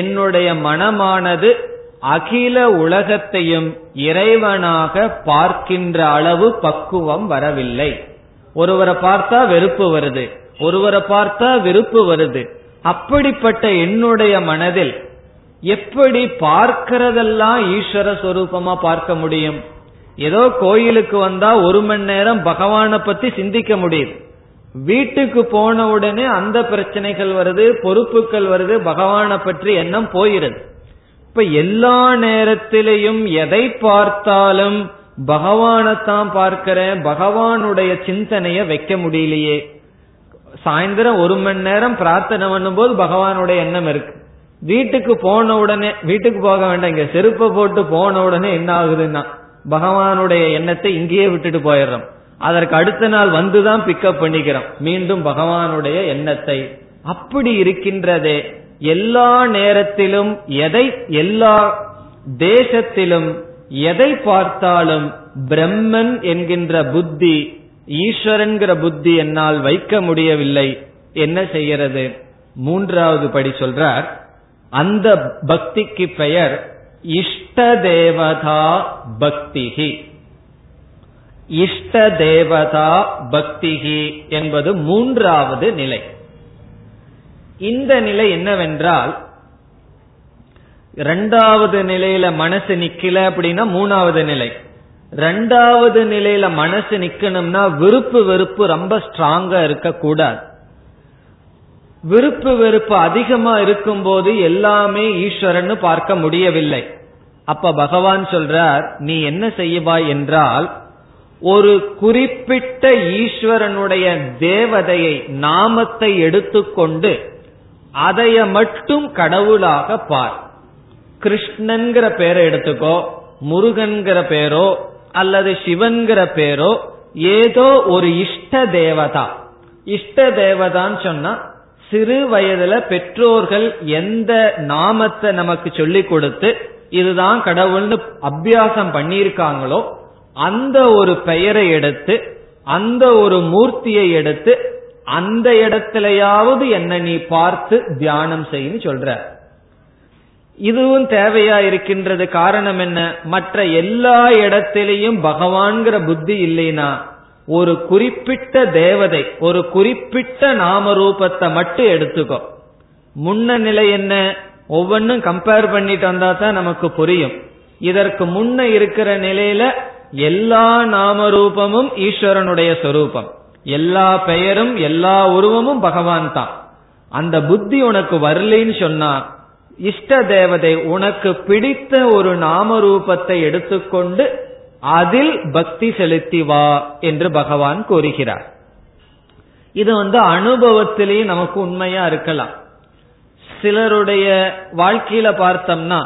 என்னுடைய மனமானது அகில உலகத்தையும் இறைவனாக பார்க்கின்ற அளவு பக்குவம் வரவில்லை. ஒருவரை பார்த்தா வெறுப்பு வருது, ஒருவரை பார்த்தா விருப்பு வருது. அப்படிப்பட்ட என்னுடைய மனதில் எப்படி பார்க்கிறதெல்லாம் ஈஸ்வர சொரூபமா பார்க்க முடியும்? ஏதோ கோயிலுக்கு வந்தா ஒரு மணி நேரம் பகவானை பத்தி சிந்திக்க முடியுது, வீட்டுக்கு போன உடனே அந்த பிரச்சனைகள் வருது, பொறுப்புகள் வருது, பகவானை பற்றி எண்ணம் போயிடுது. இப்ப எல்லா நேரத்திலையும் எதை பார்த்தாலும் பகவானைத்தான் பார்க்கிறேன், பகவானுடைய சிந்தனைய வைக்க முடியலையே. சாயந்தரம் ஒரு மணி நேரம் பிரார்த்தனை பண்ணும் போது பகவானுடைய எண்ணம் இருக்கு, வீட்டுக்கு போன உடனே, வீட்டுக்கு போக வேண்டாம், இங்க செருப்பை போட்டு போன உடனே என்ன ஆகுதுன்னா பகவானுடைய எண்ணத்தை இங்கேயே விட்டுட்டு போயிடுறோம். அதற்கு அடுத்த நாள் வந்துதான் பிக்கப் பண்ணிக்கிறோம் மீண்டும் பகவானுடைய எண்ணத்தை. அப்படி இருக்கின்றதே, எல்லா நேரத்திலும் எதை, எல்லா தேசத்திலும் எதை பார்த்தாலும் பிரம்மன் என்கின்ற புத்தி, ஈஸ்வரன்கிற புத்தி என்னால் வைக்க முடியவில்லை. என்ன செய்யறது? மூன்றாவது படி சொல்றார். அந்த பக்திக்கு பெயர் இஷ்ட தேவதா பக்திகி. இஷ்ட தேவதா பக்திகி என்பது மூன்றாவது நிலை. இந்த நிலை என்னவென்றால், இரண்டாவது நிலையில மனசு நிக்கல அப்படின்னா மூணாவது நிலை. இரண்டாவது நிலையில மனசு நிக்கணும்னா விருப்பு வெறுப்பு ரொம்ப ஸ்ட்ராங்கா இருக்க கூடாது. விருப்பு வெறுப்பு அதிகமா இருக்கும் போது எல்லாமே ஈஸ்வரன்னு பார்க்க முடியவில்லை. அப்ப பகவான் சொல்றார், நீ என்ன செய்வாய் என்றால், ஒரு குறிப்பிட்ட ஈஸ்வரனுடைய தேவதையை, நாமத்தை எடுத்துக்கொண்டு அதைய மட்டும் கடவுளாக பார். கிருஷ்ணன்கிற பேரை எடுத்துக்கோ, முருகன்கிற பேரோ அல்லது சிவன்கிற பேரோ, ஏதோ ஒரு இஷ்ட தேவதா. இஷ்ட தேவதான்னு சொன்னா சிறு வயதுல பெற்றோர்கள் எந்த நாமத்தை நமக்கு சொல்லிக் கொடுத்து இதுதான் கடவுள்னு அபியாசம் பண்ணியிருக்காங்களோ அந்த ஒரு பெயரை எடுத்து, அந்த ஒரு மூர்த்தியை எடுத்து, அந்த இடத்திலேயாவது என்ன நீ பார்த்து தியானம் செய்யு சொல்ற. இதுவும் தேவையா இருக்கின்றது. காரணம் என்ன? மற்ற எல்லா இடத்திலையும் பகவான்கிற புத்தி இல்லைனா ஒரு குறிப்பிட்ட தேவதை, ஒரு குறிப்பிட்ட நாம ரூபத்தை மட்டும் எடுத்துக்கோ. முன்ன நிலை என்ன? ஒவ்வொன்னும் கம்பேர் பண்ணிட்டு வந்தா தான் நமக்கு புரியும். இதற்கு முன்ன இருக்கிற நிலையில எல்லா நாம ரூபமும் ஈஸ்வரனுடைய சொரூபம், எல்லா பெயரும் எல்லா உருவமும் பகவான் தான். அந்த புத்தி உனக்கு வரலின்னு சொன்னா, இஷ்ட தேவதை உனக்கு பிடித்த ஒரு நாம ரூபத்தை எடுத்துக்கொண்டு அதில் பக்தி செலுத்தி வா என்று பகவான் கூறுகிறார். இது வந்து அனுபவத்திலேயே நமக்கு உண்மையா இருக்கலாம். சிலருடைய வாழ்க்கையில பார்த்தோம்னா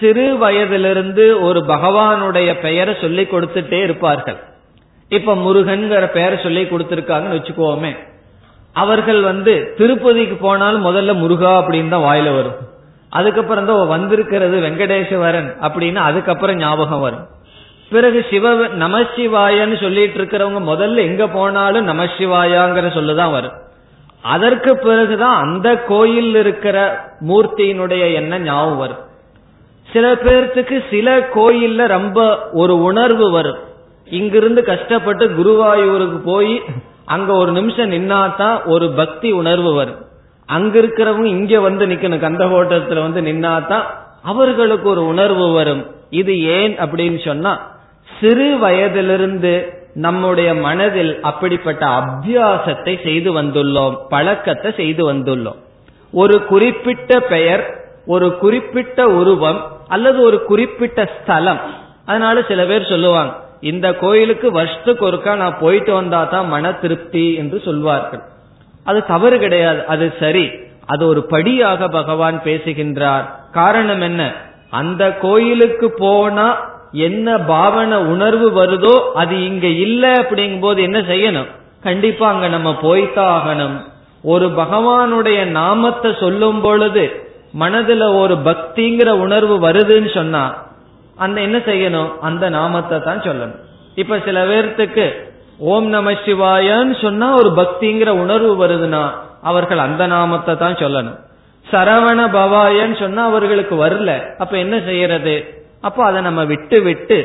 சிறு வயதிலிருந்து ஒரு பகவானுடைய பெயரை சொல்லி கொடுத்துட்டே இருப்பார்கள். இப்ப முருகன்கிற பெயரை சொல்லி கொடுத்திருக்காங்கன்னு வச்சுக்கோமே, அவர்கள் வந்து திருப்பதிக்கு போனாலும் முதல்ல முருகா அப்படின்னு தான் வாயில வரும். அதுக்கப்புறம் தான் வந்திருக்கிறது வெங்கடேஸ்வரன் அப்படின்னு அதுக்கப்புறம் ஞாபகம் வரும். பிறகு சிவ நமசிவாயன்னு சொல்லிட்டு இருக்கிறவங்க முதல்ல எங்க போனாலும் நமசிவாயாங்கிற சொல்லுதான் வரும். அதற்கு பிறகுதான் அந்த கோயில் இருக்கிற மூர்த்தியினுடைய எண்ணம் ஞாபகம் வரும். சில பேர்த்துக்கு சில கோயில்ல ரொம்ப ஒரு உணர்வு வரும். இங்கிருந்து கஷ்டப்பட்டு குருவாயூருக்கு போய் அங்க ஒரு நிமிஷம் நின்னாதான் ஒரு பக்தி உணர்வு வரும். அங்க இருக்கிறவங்க இங்க வந்து நிக்கணும், கந்த கோட்டத்துல வந்து நின்னாதான் அவர்களுக்கு ஒரு உணர்வு வரும். இது ஏன் அப்படின்னு சொன்னா, சிறு வயதிலிருந்து நம்முடைய மனதில் அப்படிப்பட்ட அபியாசத்தை செய்து வந்துள்ளோம், பழக்கத்தை செய்து வந்துள்ளோம். ஒரு குறிப்பிட்ட பெயர், ஒரு குறிப்பிட்ட உருவம் அல்லது ஒரு குறிப்பிட்ட ஸ்தலம். அதனால சில பேர் சொல்லுவாங்க, இந்த கோயிலுக்கு வருஷத்துக்கு ஒருக்கா நான் போயிட்டு வந்தா தான் மன திருப்தி என்று சொல்வார்கள். அது தவறு கிடையாது, அது சரி. அது ஒரு படியாக பகவான் பேசுகின்றார். காரணம் என்ன, அந்த கோயிலுக்கு போனா என்ன பாவனை உணர்வு வருதோ அது இங்க இல்ல அப்படிங்கும் போது என்ன செய்யணும், கண்டிப்பா அங்க நம்ம போய்த்தாகணும். ஒரு பகவானுடைய நாமத்தை சொல்லும் பொழுது மனதுல ஒரு பக்திங்கிற உணர்வு வருதுன்னு சொன்னா அந்த என்ன செய்யணும், அந்த நாமத்தை தான் சொல்லணும். இப்ப சில பேர்த்துக்கு ஓம் நம சிவாயன்னு சொன்னா ஒரு பக்திங்கிற உணர்வு வருதுன்னா அவர்கள் அந்த நாமத்தை தான் சொல்லணும். சரவண பவாயன்னு சொன்னா அவர்களுக்கு வரல, அப்ப என்ன செய்யறது? அப்ப அதை நம்ம விட்டு விட்டு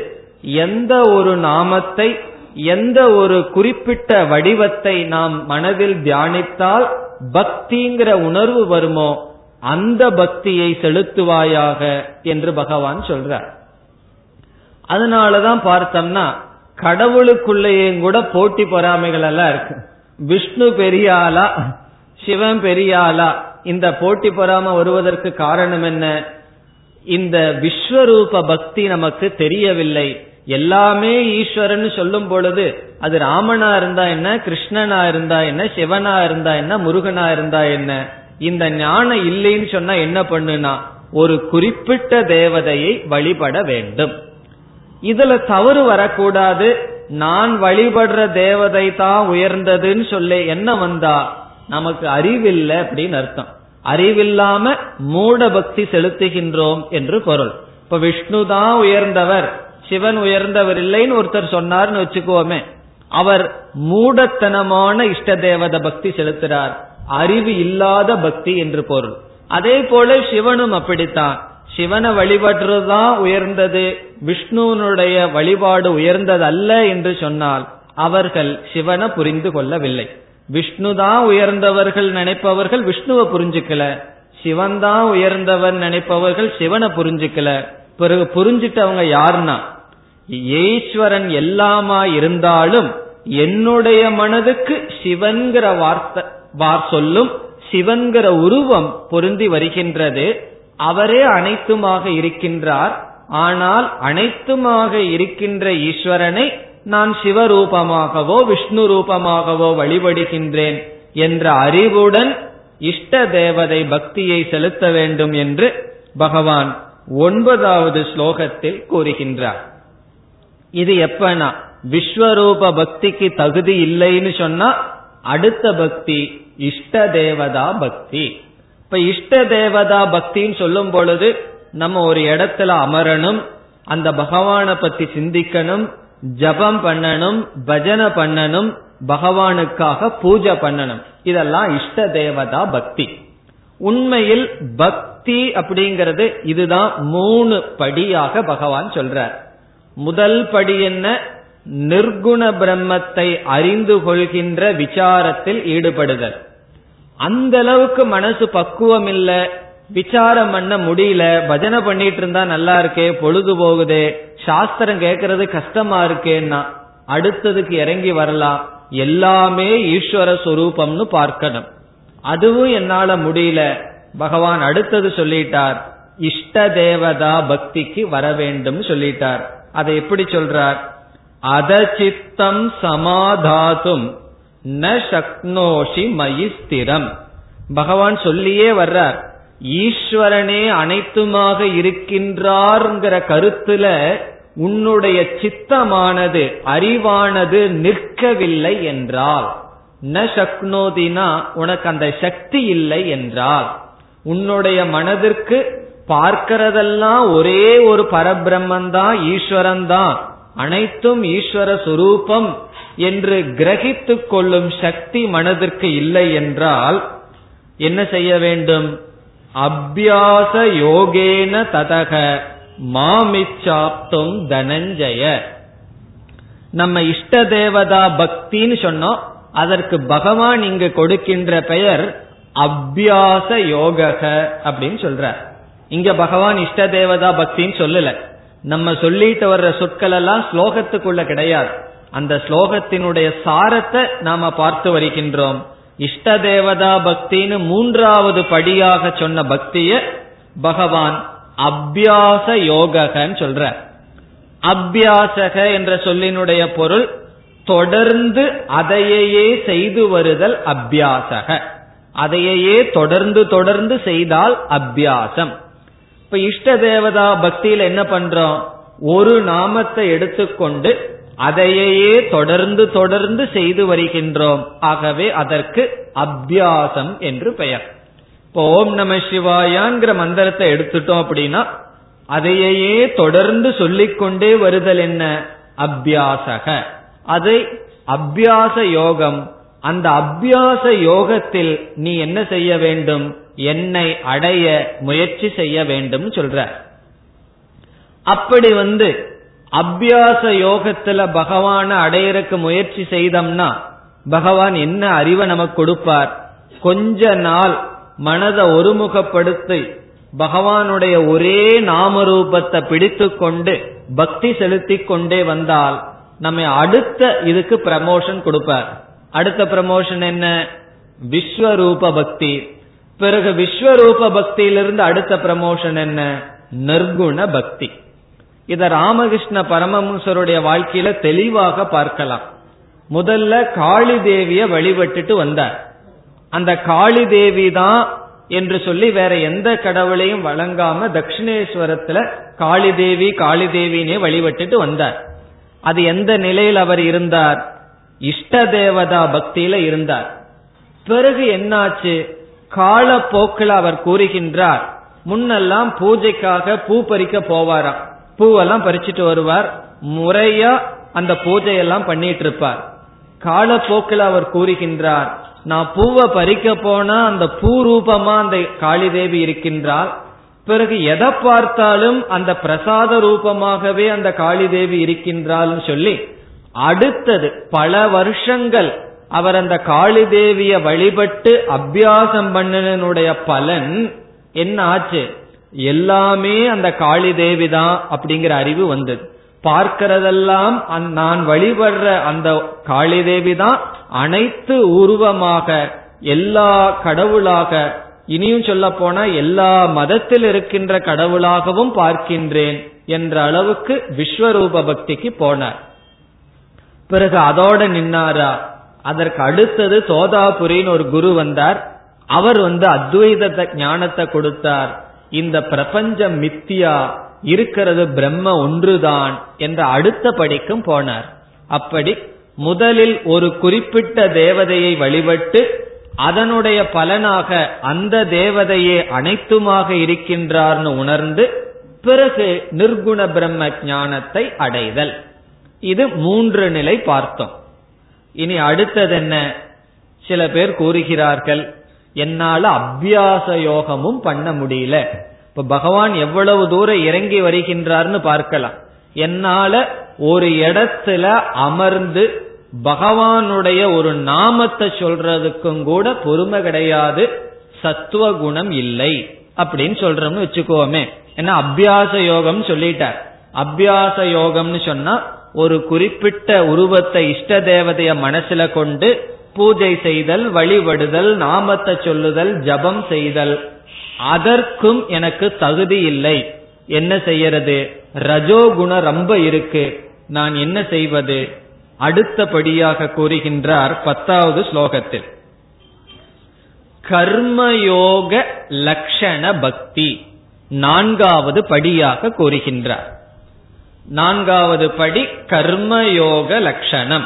எந்த ஒரு நாமத்தை, எந்த ஒரு குறிப்பிட்ட வடிவத்தை நாம் மனதில் தியானித்தால் பக்திங்கிற உணர்வு வருமோ அந்த பக்தியை செலுத்துவாயாக என்று பகவான் சொல்றார். அதனாலதான் பார்த்தோம்னா கடவுளுக்குள்ளேயே கூட போட்டி பொறாமைகள் எல்லாம் இருக்கு. விஷ்ணு பெரியாளா, சிவன் பெரியாளா, இந்த போட்டி பொறாம வருவதற்கு காரணம் என்ன? இந்த விஸ்வரூப பக்தி நமக்கு தெரியவில்லை. எல்லாமே ஈஸ்வரன் சொல்லும் பொழுது அது ராமனா இருந்தா என்ன, கிருஷ்ணனா இருந்தா என்ன, சிவனா இருந்தா என்ன, முருகனா இருந்தா என்ன, இந்த ஞானம் இல்லைன்னு சொன்னா என்ன பண்ணுனா ஒரு குறிப்பிட்ட தேவதையை வழிபட வேண்டும். இதுல தவறு வரக்கூடாது. நான் வழிபடுற தேவதை தான் உயர்ந்ததுன்னு சொல்லி என்ன வந்தா நமக்கு அறிவில்லை அப்படின்னு அர்த்தம். அறிவில்லாம மூட பக்தி செலுத்துகின்றோம் என்று பொருள். இப்ப விஷ்ணு தான் உயர்ந்தவர், சிவன் உயர்ந்தவர் இல்லைன்னு ஒருத்தர் சொன்னார்னு வச்சுக்கோமே, அவர் மூடத்தனமான இஷ்ட தேவத பக்தி செலுத்துறார், அறிவு இல்லாத பக்தி என்று பொருள். அதே போல சிவனும் அப்படித்தான், சிவனை வழிபடுறதுதான் உயர்ந்தது, விஷ்ணுனுடைய வழிபாடு உயர்ந்தது அல்ல என்று சொன்னால் அவர்கள் சிவனை புரிந்து கொள்ளவில்லை. விஷ்ணுதான் உயர்ந்தவர்கள் நினைப்பவர்கள் விஷ்ணுவை புரிஞ்சுக்கல, சிவன் தான் உயர்ந்தவன் நினைப்பவர்கள் சிவனை புரிஞ்சுக்கல. பிறகு புரிஞ்சிட்டவங்க யாருன்னா, ஈஸ்வரன் எல்லாமா இருந்தாலும் என்னுடைய மனதுக்கு சிவன்கிற வார்த்தை வார் சொல்லும் சிவன்கிற உருவம் பொருந்தி வருகின்றது, அவரே அனைத்துமாக இருக்கின்றார். ஆனால் அனைத்துமாக இருக்கின்ற ஈஸ்வரனை நான் சிவரூபமாகவோ விஷ்ணு ரூபமாகவோ வழிபடுகின்றேன் என்ற அறிவுடன் இஷ்ட தேவதை பக்தியை செலுத்த வேண்டும் என்று பகவான் ஒன்பதாவது ஸ்லோகத்தில் கூறுகின்றார். இது எப்பனா விஸ்வரூப பக்திக்கு தகுதி இல்லைன்னு சொன்னா அடுத்த பக்தி இஷ்ட தேவதா பக்தி. இப்ப இஷ்ட தேவதா பக்தின்னு சொல்லும் பொழுது நம்ம ஒரு இடத்துல அமரணும், அந்த பகவானை பத்தி சிந்திக்கணும், ஜபம் பண்ணணும், பஜனை பண்ணணும், பகவானுக்காக பூஜை பண்ணணும். இதெல்லாம் இஷ்ட தேவதா பக்தி. உண்மையில் பக்தி அப்படிங்கிறது இதுதான். மூணு படியாக பகவான் சொல்றார். முதல் படி என்ன, நிர்குண பிரம்மத்தை அறிந்து கொள்கின்ற விசாரத்தில் ஈடுபடுதல். அந்த அளவுக்கு மனசு பக்குவம் இல்ல, விசாரம் பண்ண முடியல, பஜனை பண்ணிட்டு இருந்தா நல்லா இருக்கே, பொழுது போகுதே, சாஸ்திரம் கேட்கறது கஷ்டமா இருக்கேன்னா அடுத்ததுக்கு இறங்கி வரலாம். எல்லாமே ஈஸ்வர சொரூபம்னு பார்க்கணும். அதுவும் என்னால முடியல, பகவான் அடுத்தது சொல்லிட்டார், இஷ்ட தேவதா பக்திக்கு வர வேண்டும் சொல்லிட்டார். அதை எப்படி சொல்றார், அத சித்தம் சமாதாதும் ந சக்னோஷி மயி ஸ்திரம். பகவான் சொல்லியே வர்றார், ஈஸ்வரனே அனைத்துமாக இருக்கின்றார்ங்கிற கருத்துல உன்னுடைய சித்தமானது அறிவானது நிற்கவில்லை என்றால், ந சக்னோதினா உனக்கு அந்த சக்தி இல்லை என்றால், உன்னுடைய மனதிற்கு பார்க்கிறதெல்லாம் ஒரே ஒரு பரபிரம்மந்தான், ஈஸ்வரன் தான், அனைத்தும் ஈஸ்வர சுரூபம் என்று கிரகித்துக் கொள்ளும் சக்தி மனதிற்கு இல்லை என்றால் என்ன செய்ய வேண்டும்? அபியாச யோகேன ததக மாமிச்சாப்தும் தனஞ்சய. நம்ம இஷ்ட தேவதா பக்தின்னு சொன்னோம், அதற்கு பகவான் இங்கு கொடுக்கின்ற பெயர் அபியாச யோக அப்படின்னு சொல்ற. இங்க பகவான் இஷ்ட தேவதா பக்தின்னு சொல்லல. நம்ம சொல்லிட்டு வர்ற சொற்கள் எல்லாம் ஸ்லோகத்துக்குள்ள கிடையாது. அந்த ஸ்லோகத்தினுடைய சாரத்தை நாம பார்த்து வருகின்றோம். இஷ்ட தேவதா பக்தின்னு மூன்றாவது படியாக சொன்ன பக்திய பகவான் அபியாச யோகன்னு சொல்ற. அபியாசக என்ற சொல்லினுடைய பொருள் தொடர்ந்து அதையே செய்து வருதல். அபியாசக அதையே தொடர்ந்து தொடர்ந்து செய்தால் அபியாசம். இப்ப இஷ்ட தேவதா பக்தியில என்ன பண்றோம்? ஒரு நாமத்தை எடுத்துக்கொண்டு அதையே தொடர்ந்து தொடர்ந்து செய்து வருகின்றோம். ஆகவே அதற்கு அபியாசம் என்று பெயர். இப்போ ஓம் நம சிவாயாங்கிற மந்திரத்தை எடுத்துட்டோம் அப்படின்னா அதையே தொடர்ந்து சொல்லிக்கொண்டே வருதல் என்ன? அபியாசக. அதை அபியாச யோகம். அந்த அபியாச யோகத்தில் நீ என்ன செய்ய வேண்டும்? என்னை அடைய முயற்சி செய்ய வேண்டும் சொல்ற. அப்படி வந்து அபியாச யோகத்துல பகவான அடையறக்கு முயற்சி செய்தோம்னா பகவான் என்ன அறிவை நமக்கு கொடுப்பார்? கொஞ்ச நாள் மனதை ஒருமுகப்படுத்தி பகவானுடைய ஒரே நாமரூபத்தை பிடித்து கொண்டு பக்தி செலுத்தி கொண்டே வந்தால் நம்ம அடுத்த இதுக்கு ப்ரமோஷன் கொடுப்பார். அடுத்த ப்ரமோஷன் என்ன? விஸ்வரூப பக்தி. பிறகு விஸ்வரூப பக்தியிலிருந்து அடுத்த ப்ரமோஷன் என்ன? நிர்குண பக்தி. இத ராமகிருஷ்ண பரமஹம்சருடைய வாழ்க்கையில தெளிவாக பார்க்கலாம். முதல்ல காளி தேவிய வழிபட்டுட்டு வந்தார். அந்த காளி தேவி தான் என்று சொல்லி வேற எந்த கடவுளையும் வழங்காம தட்சிணேஸ்வரத்துல காளி தேவி காளி தேவினே வழிபட்டுட்டு வந்தார். அது எந்த நிலையில் அவர் இருந்தார்? இஷ்ட தேவதா பக்தியில இருந்தார். பிறகு என்னாச்சு? காலப்போக்கில் அவர் கூறுகின்றார், முன்னெல்லாம் பூஜைக்காக பூ பறிக்க போவாராம். பூவெல்லாம் பறிச்சுட்டு வருவார், முறையா அந்த பூஜையெல்லாம் பண்ணிட்டு இருப்பார். காலப்போக்கில் அவர் கூறுகின்றார், நான் பூவை பறிக்க போனா அந்த பூ ரூபமா அந்த காளி தேவி இருக்கின்றார். பிறகு எதை பார்த்தாலும் அந்த பிரசாத ரூபமாகவே அந்த காளி தேவி இருக்கின்றாள்னு சொல்லி அடுத்தது பல வருஷங்கள் அவர் அந்த காளி தேவிய வழிபட்டு அபியாசம் பண்ணனுடைய பலன் என்ன ஆச்சு? எல்லாமே அந்த காளி தேவி தான் அப்படிங்கிற அறிவு வந்தது. பார்க்கிறதெல்லாம் நான் வழிபடுற அந்த காளி தேவி தான் அனைத்து உருவமாக, எல்லா கடவுளாக, இனியும் சொல்ல போனா எல்லா மதத்தில் இருக்கின்ற கடவுளாகவும் பார்க்கின்றேன் என்ற அளவுக்கு விஸ்வரூப பக்திக்கு போனார். பிறகு அதோட நின்னாரா? அதற்கு அடுத்தது சோதாபுரின்னு ஒரு குரு வந்தார். அவர் வந்து அத்வைத ஞானத்தை கொடுத்தார். இந்த பிரபஞ்சம் மித்தியா, இருக்கிறது பிரம்ம ஒன்றுதான் என்ற அடுத்த படிக்கும் போனார். அப்படி முதலில் ஒரு குறிப்பிட்ட தேவதையை வழிபட்டு அதனுடைய பலனாக அந்த தேவதையே அனைத்துமாக இருக்கின்றார்னு உணர்ந்து பிறகு நிர்குண பிரம்ம ஞானத்தை அடைதல். இது மூன்று நிலை பார்த்தோம். இனி அடுத்தது என்ன? சில பேர் கூறுகிறார்கள், என்னால அபியாச யோகமும் பண்ண முடியல. இப்ப பகவான் எவ்வளவு தூரம் இறங்கி வருகின்றார்னு பார்க்கலாம். என்னால ஒரு இடத்துல அமர்ந்து பகவானுடைய ஒரு நாமத்தை சொல்றதுக்கும் கூட பொறுமை கிடையாது, சத்துவகுணம் இல்லை அப்படின்னு சொல்றோம்னு வச்சுக்கோமே. ஏன்னா அபியாச யோகம் சொல்லிட்டார். அபியாச யோகம்னு சொன்னா ஒரு குறிப்பிட்ட உருவத்தை இஷ்ட தேவதைய மனசுல கொண்டு பூஜை செய்தல், வழிபடுதல், நாமத்தை சொல்லுதல், ஜபம் செய்தல். அதற்கும் எனக்கு தகுதி இல்லை. என்ன செய்யறது? ரஜோகுணம் ரொம்ப இருக்கு, நான் என்ன செய்வது? அடுத்தபடியாக கூறுகின்றார் பத்தாவது ஸ்லோகத்தில், கர்மயோக லட்சண பக்தி நான்காவது படியாக கூறுகின்றார். நான்காவது படி கர்மயோக லட்சணம்.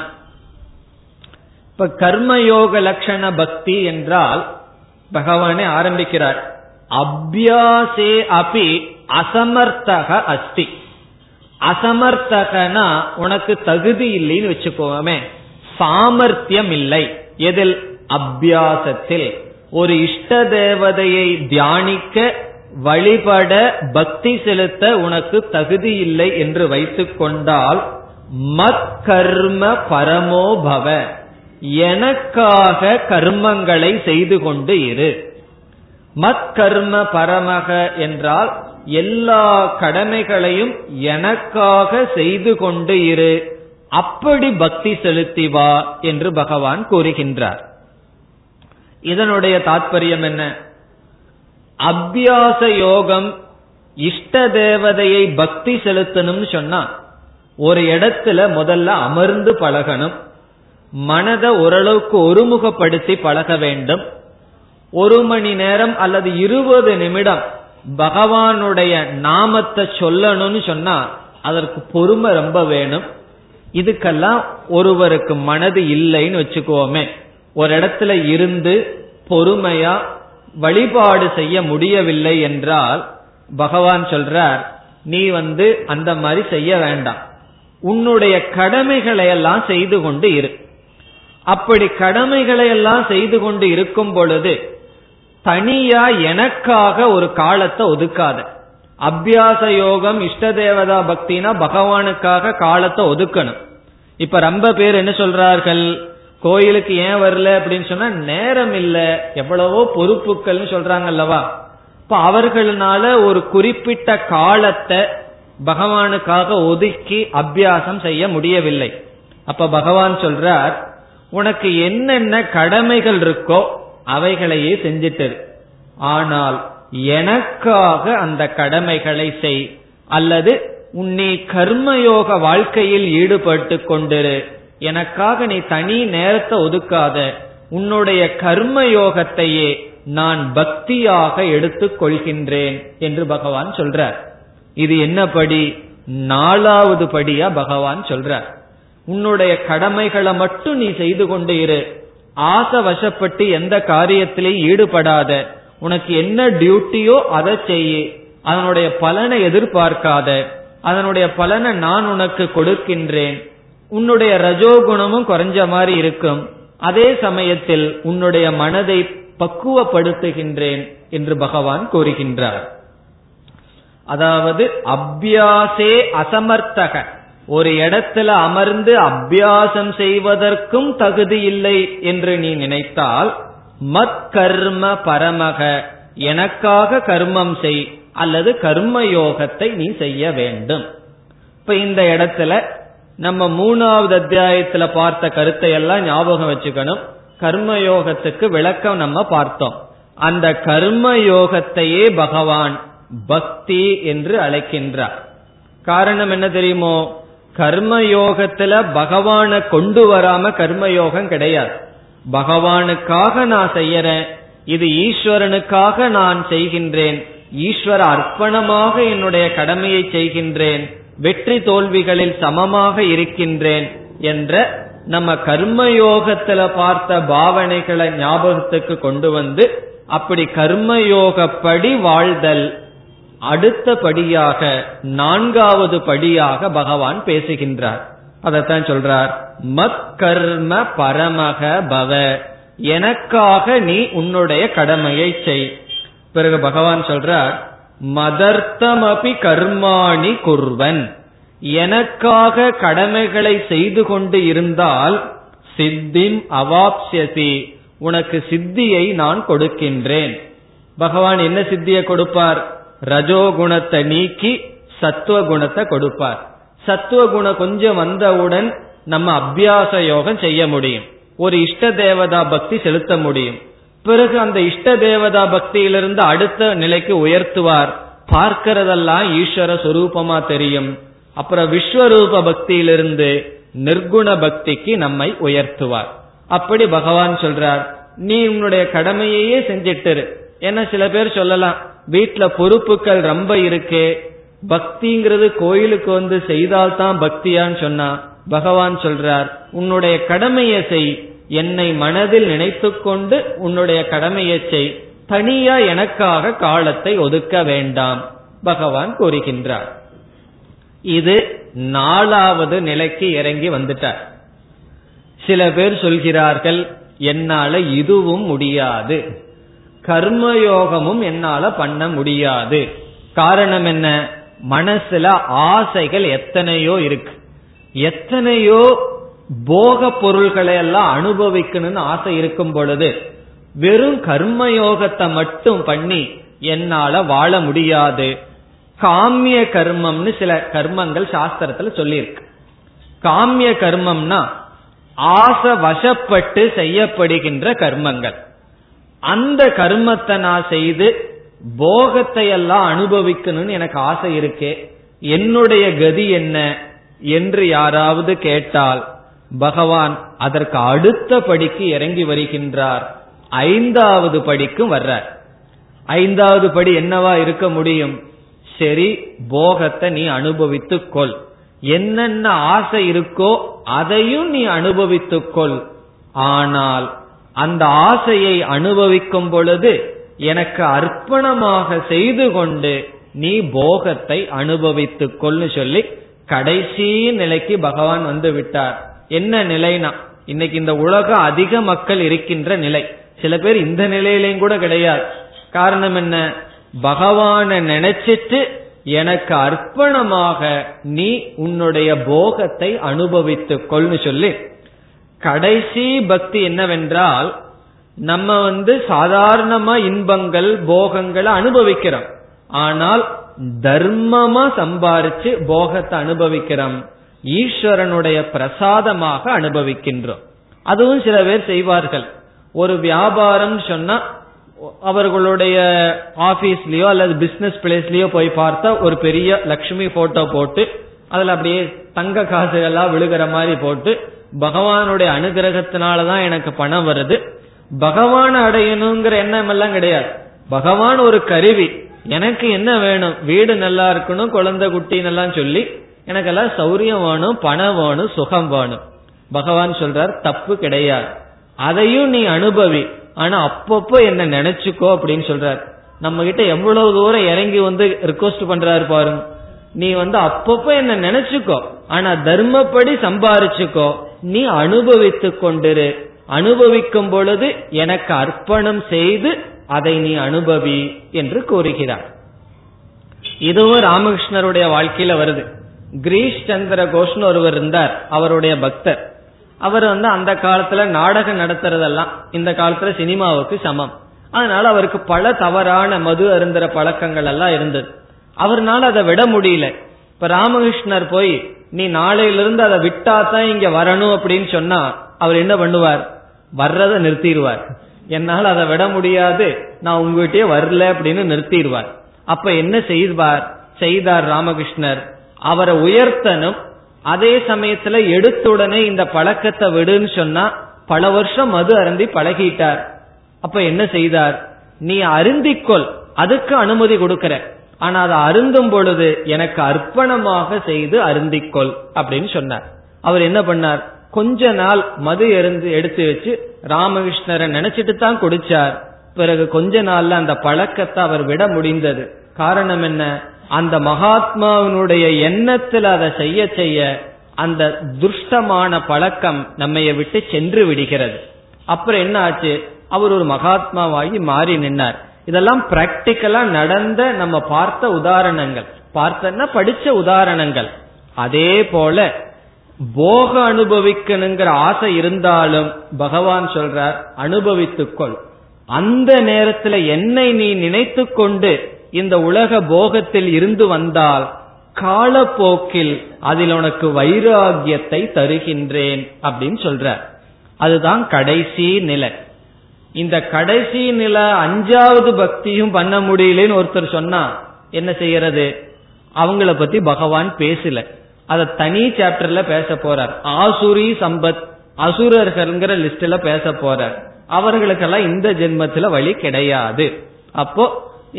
இப்ப கர்மயோக லட்சண பக்தி என்றால் பகவானே ஆரம்பிக்கிறார், அபியாசே அபி அசமர்த்தக அஸ்தி. அசமர்த்தகனா உனக்கு தகுதி இல்லைன்னு வச்சுக்கோமே, சாமர்த்தியம் இல்லை. எதில்? அபியாசத்தில். ஒரு இஷ்ட தேவதையை தியானிக்க, வழிபட, பக்தி செலுத்த உனக்கு தகுதி இல்லை என்று வைத்துக் கொண்டால், மத்கர்ம பரமோபவ, எனக்காக கர்மங்களை செய்து கொண்டு இரு. மத்கர்ம பரமக என்றால் எல்லா கடமைகளையும் எனக்காக செய்து கொண்டு இரு, அப்படி பக்தி செலுத்தி வா என்று பகவான் கூறுகின்றார். இதனுடைய தாற்பயம் என்ன? அபியாச யோகம், இஷ்ட தேவதையை பக்தி செலுத்தணும்னு சொன்னா ஒரு இடத்துல முதல்ல அமர்ந்து பழகணும், மனதை ஓரளவுக்கு ஒருமுகப்படுத்தி பழக வேண்டும். ஒரு மணி நேரம் அல்லது இருபது நிமிடம் பகவானுடைய நாமத்தை சொல்லணும்னு சொன்னா அதற்கு பொறுமை ரொம்ப வேணும். இதுக்கெல்லாம் ஒருவருக்கு மனது இல்லைன்னு வச்சுக்கோமே, ஒரு இடத்துல இருந்து பொறுமையா வழிபாடு செய்ய முடியவில்லை என்றால் பகவான் சொல்றார், நீ வந்து அந்த மாதிரி செய்ய வேண்டாம், உன்னுடைய கடமைகளை எல்லாம் செய்து கொண்டு இரு. அப்படி கடமைகளை எல்லாம் செய்து கொண்டு இருக்கும் பொழுது தனியா எனக்காக ஒரு காலத்தை ஒதுக்காத. அபியாச யோகம், இஷ்ட தேவதா பக்தினா பகவானுக்காக காலத்தை ஒதுக்கணும். இப்ப ரொம்ப பேர் என்ன சொல்றார்கள், கோயிலுக்கு ஏன் வரல அப்படின்னு சொன்னா நேரம் இல்ல, எவ்வளவோ பொறுப்புகள் சொல்றாங்க அல்லவா. இப்ப அவர்களால ஒரு குறிப்பிட்ட காலத்தை பகவானுக்காக ஒதுக்கி அபியாசம் செய்ய முடியவில்லை. அப்ப பகவான் சொல்றார், உனக்கு என்னென்ன கடமைகள் இருக்கோ அவைகளையே செஞ்சிட்டது, ஆனால் எனக்காக அந்த கடமைகளை செய், அல்லது உன்னை கர்மயோக வாழ்க்கையில் ஈடுபட்டு கொண்டிரு, எனக்காக நீ தனி நேரத்தை ஒதுக்காத, உன்னுடைய கர்மயோகத்தையே நான் பக்தியாக எடுத்துக் கொள்கின்றேன் என்று பகவான் சொல்றார். இது என்ன படி? நாலாவது படியா பகவான் சொல்றார், உன்னுடைய கடமைகளை மட்டும் நீ செய்து கொண்டு இரு, ஆசை வசப்பட்டு எந்த காரியத்திலே ஈடுபடாத, உனக்கு என்ன டியூட்டியோ அதை செய்யி, அதனுடைய பலனை எதிர்பார்க்காத, அதனுடைய பலனை நான் உனக்கு கொடுக்கின்றேன். உன்னுடைய ரஜோகுணமும் குறைஞ்ச மாதிரி இருக்கும், அதே சமயத்தில் உன்னுடைய மனதை பக்குவப்படுத்துகின்றேன் என்று பகவான் கூறுகின்றார். அதாவது அபியாசே அசமர்த்தக, ஒரு இடத்துல அமர்ந்து அபியாசம் செய்வதற்கும் தகுதி இல்லை என்று நீ நினைத்தால், மத்கர்ம பரமக, எனக்காக கர்மம் செய் அல்லது கர்மயோகத்தை நீ செய்ய வேண்டும். இப்ப இந்த இடத்துல நம்ம மூணாவது அத்தியாயத்துல பார்த்த கருத்தை எல்லாம் ஞாபகம் வச்சுக்கணும். கர்மயோகத்துக்கு விளக்கம் நம்ம பார்த்தோம். அந்த கர்மயோகத்தையே பகவான் பக்தி என்று அழைக்கின்றார். காரணம் என்ன தெரியுமோ? கர்மயோகத்துல பகவானை கொண்டு வராம கர்மயோகம் கிடையாது. பகவானுக்காக நான் செய்யறேன், இது ஈஸ்வரனுக்காக நான் செய்கின்றேன், ஈஸ்வர அர்ப்பணமாக என்னுடைய கடமையை செய்கின்றேன், வெற்றி தோல்விகளில் சமமாக இருக்கின்றேன் என்ற நம்ம கர்மயோகத்துல பார்த்த பாவனைகளை ஞாபகத்துக்கு கொண்டு வந்து, அப்படி கர்மயோகப்படி வாழ்தல் அடுத்த படியாக, நான்காவது படியாக பகவான் பேசுகின்றார். அதத்தான் சொல்றார், மத்கர்ம பரமக பவ, எனக்காக நீ உன்னுடைய கடமையை செய். பிறகு பகவான் சொல்றார், மதர்த்தமபி கர்மாணி குர்வன், எனக்காக கடமைகளை செய்து கொண்டு இருந்தால், சித்திம் அவாப்ஸ்யதி, உனக்கு சித்தியை நான் கொடுக்கின்றேன். பகவான் என்ன சித்தியை கொடுப்பார்? ரஜோகுணத்தை நீக்கி சத்துவகுணத்தை கொடுப்பார். சத்துவகுணம் கொஞ்சம் வந்தவுடன் நம்ம அபியாச யோகம் செய்ய முடியும், ஒரு இஷ்ட தேவதா பக்தி செலுத்த முடியும். பிறகு அந்த இஷ்ட தேவதா பக்தியிலிருந்து அடுத்த நிலைக்கு உயர்த்துவார். பார்க்கிறதெல்லாம் ஈஸ்வர சொரூபமா தெரியும். அப்புறம் விஸ்வரூப பக்தியிலிருந்து நிர்குண பக்திக்கு நம்மை உயர்த்துவார். அப்படி பகவான் சொல்றார், நீ உன்னுடைய கடமையையே செஞ்சிட்டு. ஏன்னா சில பேர் சொல்லலாம், வீட்டுல பொறுப்புகள் ரொம்ப இருக்கு, பக்திங்கிறது கோயிலுக்கு வந்து செய்தால்தான் பக்தியான்னு சொன்னா, பகவான் சொல்றார், உன்னுடைய கடமையை செய், என்னை மனதில் நினைத்து கொண்டு உன்னுடைய கடமையை செய், தனியா எனக்காக காலத்தை ஒதுக்க வேண்டாம் பகவான் கூறுகின்றார். இது நாலாவது நிலைக்கு இறங்கி வந்துட்டார். சில பேர் சொல்கிறார்கள், என்னால இதுவும் முடியாது, கர்மயோகமும் என்னால பண்ண முடியாது. காரணம் என்ன? மனசுல ஆசைகள் எத்தனையோ இருக்கு, எத்தனையோ போக பொருள்களை எல்லாம் அனுபவிக்கணும்னு ஆசை இருக்கும் பொழுது வெறும் கர்மயோகத்தை மட்டும் பண்ணி என்னால வாழ முடியாது. காமிய கர்மம்னு சில கர்மங்கள் சாஸ்திரத்துல சொல்லியிருக்கு. காமிய கர்மம்னா ஆசை வசப்பட்டு செய்யப்படுகின்ற கர்மங்கள். அந்த கர்மத்தை நான் செய்து போகத்தை எல்லாம் அனுபவிக்கணும்னு எனக்கு ஆசை இருக்கே, என்னுடைய கதி என்ன என்று யாராவது கேட்டால் பகவான் அதற்கு அடுத்த படிக்கு இறங்கி வருகின்றார். ஐந்தாவது படிக்கும் வர்றார். ஐந்தாவது படி என்னவா இருக்க முடியும்? சரி, போகத்தை நீ அனுபவித்துக்கொள், என்னென்ன ஆசை இருக்கோ அதையும் நீ அனுபவித்துக்கொள். ஆனால் அந்த ஆசையை அனுபவிக்கும் பொழுது எனக்கு அர்ப்பணமாக செய்து கொண்டு நீ போகத்தை அனுபவித்துக்கொள்னு சொல்லி கடைசி நிலைக்கு பகவான் வந்து விட்டார். என்ன நிலைனா, இன்னைக்கு இந்த உலகம் அதிக மக்கள் இருக்கின்ற நிலை. சில பேர் இந்த நிலையிலையும் கூட கிடையாது. காரணம் என்ன? பகவானை நினைச்சிட்டு எனக்கு அர்ப்பணமாக நீ உன்னுடைய போகத்தை அனுபவித்துக்கொள்னு சொல்லி கடைசி பக்தி என்னவென்றால், நம்ம வந்து சாதாரணமா இன்பங்கள் போகங்களை அனுபவிக்கிறோம், ஆனால் தர்மமா சம்பாரிச்சு போகத்தை அனுபவிக்கிறோம், ஈஸ்வரனுடைய பிரசாதமாக அனுபவிக்கின்றோம். அதுவும் சில பேர் செய்வார்கள். ஒரு வியாபாரம் சொன்னா அவர்களுடைய ஆபீஸ்லயோ அல்லது பிசினஸ் பிளேஸ்லயோ போய் பார்த்தா ஒரு பெரிய லட்சுமி போட்டோ போட்டு அதுல அப்படியே தங்க காசு எல்லாம் விழுகிற மாதிரி போட்டு, பகவானுடைய அனுகிரகத்தினாலதான் எனக்கு பணம் வருது, பகவான் அடையணுங்கிற எண்ணம் எல்லாம் கிடையாது. பகவான் ஒரு கருவி. எனக்கு என்ன வேணும்? வீடு நல்லா இருக்கணும், குழந்தை குட்டின்னு எல்லாம் சொல்லி எனக்கெல்லாம் சௌரியம் வேணும், பணம் வேணும், சுகம் வேணும். பகவான் சொல்றார், தப்பு கிடையாது, அதையும் நீ அனுபவி, ஆனா அப்பப்போ என்ன நினைச்சுக்கோ அப்படின்னு சொல்றார். நம்ம கிட்ட எவ்வளவு தூரம் இறங்கி வந்து ரிக்வெஸ்ட் பண்றாரு பாருங்க. நீ வந்து அப்பப்போ என்ன நினைச்சுக்கோ, ஆனா தர்மப்படி சம்பாரிச்சுக்கோ, நீ அனுபவித்து கொண்டிரு, அனுபவிக்கும் பொழுது எனக்கு அர்ப்பணம் செய்து அதை நீ அனுபவி என்று கூறுகிறார். இதுவும் ராமகிருஷ்ணருடைய வாழ்க்கையில வருது. கிரீஷ் சந்திர கோஷ்னு ஒருவர் இருந்தார், அவருடைய பக்தர். அவர் வந்து அந்த காலத்துல நாடகம் நடத்துறதெல்லாம் இந்த காலத்துல சினிமாவுக்கு சமம். அதனால அவருக்கு பல தவறான மது அருந்திர பழக்கங்கள் எல்லாம் இருந்தது. அவர்னால அதை விட முடியல. இப்ப ராமகிருஷ்ணர் போய் நீ நாளையிலிருந்து அதை விட்டாதான் இங்க வரணும் அப்படின்னு சொன்னா அவர் என்ன பண்ணுவார்? வர்றதை நிறுத்திடுவார். என்னால் அதை விட முடியாது, நான் உங்ககிட்டயே வரல அப்படின்னு நிறுத்திடுவார். அப்ப என்ன செய்வார் செய்தார் ராமகிருஷ்ணர்? அவரை உயர்த்தனும், அதே சமயத்துல எடுத்துடனே இந்த பழக்கத்தை விடுன்னு சொன்னா பல வருஷம் மது அருந்தி பழகிட்டார். அப்ப என்ன செய்தார்? நீ அருந்திக்கொள், அதுக்கு அனுமதி கொடுக்கற, ஆனா அதை அருந்தும் பொழுது எனக்கு அர்ப்பணமாக செய்து அருந்திக்கொள் அப்படின்னு சொன்னார். அவர் என்ன பண்ணார்? கொஞ்ச நாள் மது எருந்து எடுத்து வச்சு ராமகிருஷ்ணரை நினைச்சிட்டு தான் குடிச்சார். பிறகு கொஞ்ச நாள்ல அந்த பழக்கத்தை அவர் விட முடிந்தது. காரணம் என்ன? அந்த மகாத்மாவினுடைய எண்ணத்தில் அதை செய்ய செய்ய அந்த துஷ்டமான பழக்கம் நம்மைய விட்டு சென்று விடுகிறது. அப்புறம் என்ன ஆச்சு? அவர் ஒரு மகாத்மாவாகி மாறி நின்னார். இதெல்லாம் பிராக்டிக்கலா நடந்த நம்ம பார்த்த உதாரணங்கள், பார்த்தன்னா படிச்ச உதாரணங்கள். அதே போல போக அனுபவிக்கணுங்கிற ஆசை இருந்தாலும் பகவான் சொல்றார், அனுபவித்துக்கொள். அந்த நேரத்துல என்னை நீ நினைத்து கொண்டு இந்த உலக போகத்தில் இருந்து வந்தால் காலப்போக்கில் அதில் உனக்கு வைராகியத்தை தருகின்றேன் அப்படின்னு சொல்றார். அதுதான் கடைசி நிலை. இந்த கடைசி நிலை அஞ்சாவது பக்தியும் பண்ண முடியலன்னு ஒருத்தர் சொன்னா என்ன செய்யறது? அவங்கள பத்தி பகவான் பேசல, அத தனி சாப்டர்ல பேச போறார். ஆசுரி சம்பத், அசுரர்கள்ங்கிற லிஸ்ட்ல பேச போறார். அவர்களுக்கெல்லாம் இந்த ஜென்மத்துல வழி கிடையாது. அப்போ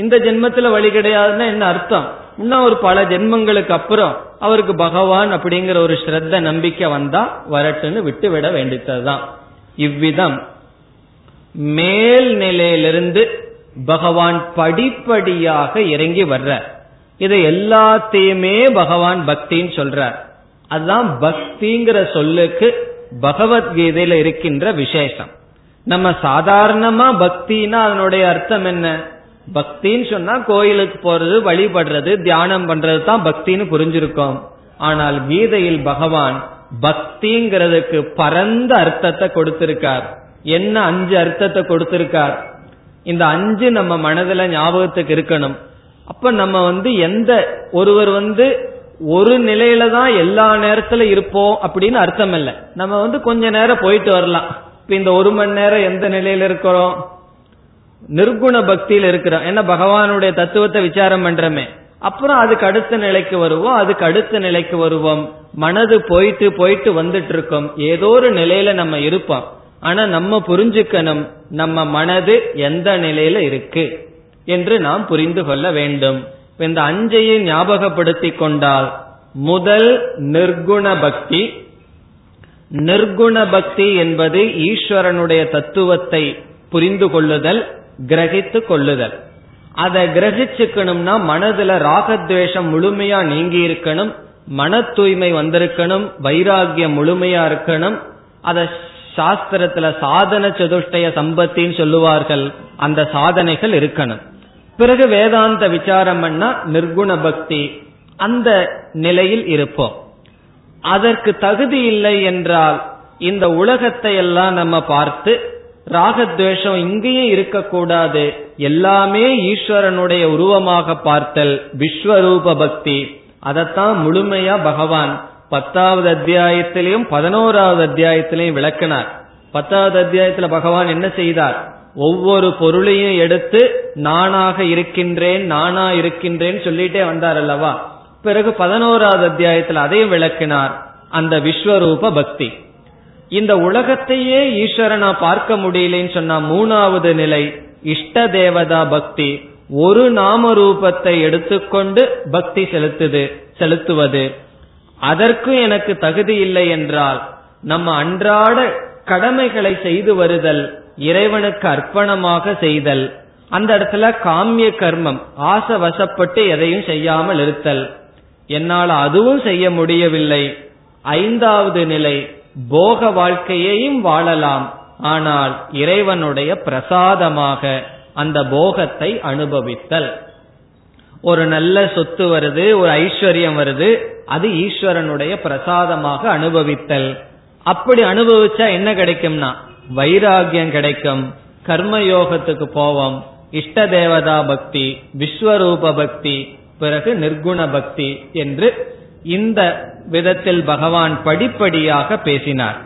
இந்த ஜென்மத்துல வழி கிடையாதுன்னா என்ன அர்த்தம்? இன்னும் ஒரு பல ஜென்மங்களுக்கு அப்புறம் அவருக்கு பகவான் அப்படிங்கிற ஒரு ஸ்ரத்த நம்பிக்கை வந்தா வரட்டுன்னு விட்டு விட வேண்டியதுதான். இவ்விதம் மேல் நிலையிலிருந்து பகவான் படிப்படியாக இறங்கி வர்ற இதை எல்லாத்தையுமே பகவான் பக்தின்னு சொல்றார். அதுதான் பக்திங்கிற சொல்லுக்கு பகவத்கீதையில இருக்கின்ற விசேஷம். நம்ம சாதாரணமா பக்தினா அதனுடைய அர்த்தம் என்ன? பக்தின்னு சொன்னா கோயிலுக்கு போறது, வழிபடுறது, தியானம் பண்றது தான் பக்தின்னு புரிஞ்சிருக்கோம். ஆனால் கீதையில் பகவான் பக்திங்கிறதுக்கு பரந்த அர்த்தத்தை கொடுத்திருக்கார். என்ன அஞ்சு அர்த்தத்தை கொடுத்திருக்கார். இந்த அஞ்சு நம்ம மனதுல ஞாபகத்துக்கு இருக்கணும். அப்ப நம்ம வந்து எந்த ஒருவர் வந்து ஒரு நிலையில தான் எல்லா நேரத்துல இருப்போம் அப்படின்னு அர்த்தம் இல்லை. நம்ம வந்து கொஞ்ச நேரம் போயிட்டு வரலாம். இப்ப இந்த ஒரு மணி நேரம் எந்த நிலையில இருக்கிறோம்? நிர்குண பக்தியில இருக்கிறோம். ஏன்னா பகவானுடைய தத்துவத்தை விசாரம் பண்றமே. அப்புறம் அதுக்கு அடுத்த நிலைக்கு வருவோம், அதுக்கு அடுத்த நிலைக்கு வருவோம். மனது போயிட்டு போயிட்டு வந்துட்டு இருக்கோம். ஏதோ ஒரு நிலையில நம்ம இருப்போம். ஆனா நம்ம புரிஞ்சுக்கணும் நம்ம மனது எந்த நிலையில இருக்கு என்று நாம் புரிந்து கொள்ள வேண்டும். இந்த அஞ்சையை ஞாபகப்படுத்தி கொண்டால் முதல் நிர்குண பக்தி. நிர்குண பக்தி என்பது ஈஸ்வரனுடைய தத்துவத்தை புரிந்து கொள்ளுதல், கிரகித்து கொள்ளுதல். அதை கிரகிச்சுக்கணும்னா மனதுல ராகத்வேஷம் முழுமையா நீங்கி இருக்கணும், மன தூய்மை வந்திருக்கணும், வைராகியம் முழுமையா இருக்கணும். அத சாஸ்திரத்துல சாதன சதுஷ்டய சம்பத்தின்னு சொல்லுவார்கள். அந்த சாதனைகள் இருக்கணும். பிறகு வேதாந்த விசாரம் பண்ணா நிர்குண பக்தி அந்த நிலையில் இருப்போம். அதற்கு தகுதி இல்லை என்றால் இந்த உலகத்தை எல்லாம் நம்ம பார்த்து ராகத்வேஷம் இங்கேயும் இருக்கக்கூடாது, எல்லாமே ஈஸ்வரனுடைய உருவமாக பார்த்தல் விஸ்வரூப பக்தி. அதத்தான் முழுமையா பகவான் பத்தாவது அத்தியாயத்திலையும் பதினோராவது அத்தியாயத்திலையும் விளக்கினார். பத்தாவது அத்தியாயத்துல பகவான் என்ன செய்தார்? ஒவ்வொரு பொருளையும் எடுத்து நானாக இருக்கின்றேன், நானா இருக்கின்றேன்னு சொல்லிட்டே வந்தார் அல்லவா. பிறகு பதினோராவது அத்தியாயத்தில் அதையும் விளக்கினார், அந்த விஸ்வரூப பக்தி. இந்த உலகத்தையே ஈஸ்வரனா பார்க்க முடியலன்னு சொன்னா மூணாவது நிலை இஷ்ட தேவதா பக்தி. ஒரு நாம ரூபத்தை எடுத்துக்கொண்டு பக்தி செலுத்துது செலுத்துவது. அதற்கு எனக்கு தகுதி இல்லை என்றால் நம்ம அன்றாட கடமைகளை செய்து வருதல், இறைவனுக்கு அர்ப்பணமாக செய்தல். அந்த இடத்துல காமிய கர்மம் ஆசை வசப்பட்டு எதையும் செய்யாமல் இருத்தல். என்னால் அதுவும் செய்ய முடியவில்லை. ஐந்தாவது நிலை போக வாழ்க்கையையும் வாழலாம், ஆனால் இறைவனுடைய பிரசாதமாக அந்த போகத்தை அனுபவித்தல். ஒரு நல்ல சொத்து வருது, ஒரு ஐஸ்வர்யம் வருது, அது ஈஸ்வரனுடைய பிரசாதமாக அனுபவித்தல். அப்படி அனுபவிச்சா என்ன கிடைக்கும்னா வைராகியம் கிடைக்கும், கர்மயோகத்துக்கு போவோம். இஷ்ட தேவதா பக்தி, விஸ்வரூப பக்தி, பிறகு நிர்குண பக்தி என்று இந்த விதத்தில் பகவான் படிப்படியாக பேசினார்.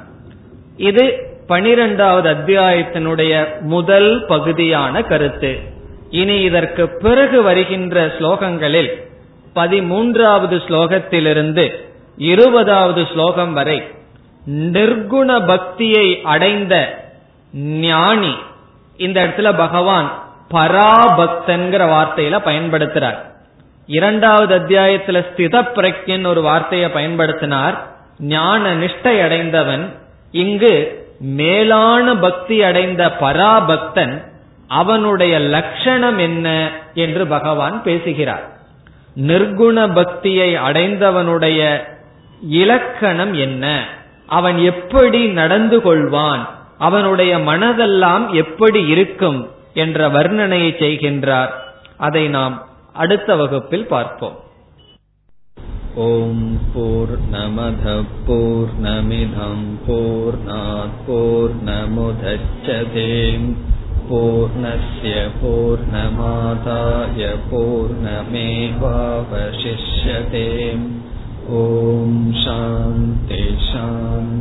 இது பனிரெண்டாவது அத்தியாயத்தினுடைய முதல் பகுதியான கருத்து. இனி இதற்கு பிறகு வருகின்ற ஸ்லோகங்களில் பதிமூன்றாவது ஸ்லோகத்திலிருந்து இருபதாவது ஸ்லோகம் வரை நிர்குண பக்தியை அடைந்த ஞானி, இந்த இடத்துல பகவான் பராபக்தன்கிற வார்த்தையில பயன்படுத்துறார். இரண்டாவது அத்தியாயத்துல ஸ்தித பிரக்ஞன் ஒரு வார்த்தையை பயன்படுத்தினார், ஞான நிஷ்டை அடைந்தவன். இங்கு மேலான பக்தி அடைந்த பராபக்தன், அவனுடைய லட்சணம் என்ன என்று பகவான் பேசுகிறார். நிர்குண பக்தியை அடைந்தவனுடைய இலக்கணம் என்ன, அவன் எப்படி நடந்து கொள்வான், அவனுடைய மனதெல்லாம் எப்படி இருக்கும் என்ற வர்ணனையை செய்கின்றார். அதை நாம் அடுத்த வகுப்பில் பார்ப்போம். ஓம் பூர்ணமத பூர்ணமிதம் பூர்ணாத் பூர்ணமுதச்யதே பூர்ணஸ்ய பூர்ணமாதாய பூர்ணமேவாவசிஷ்யதே. ஓம் சாந்தி சாந்தி.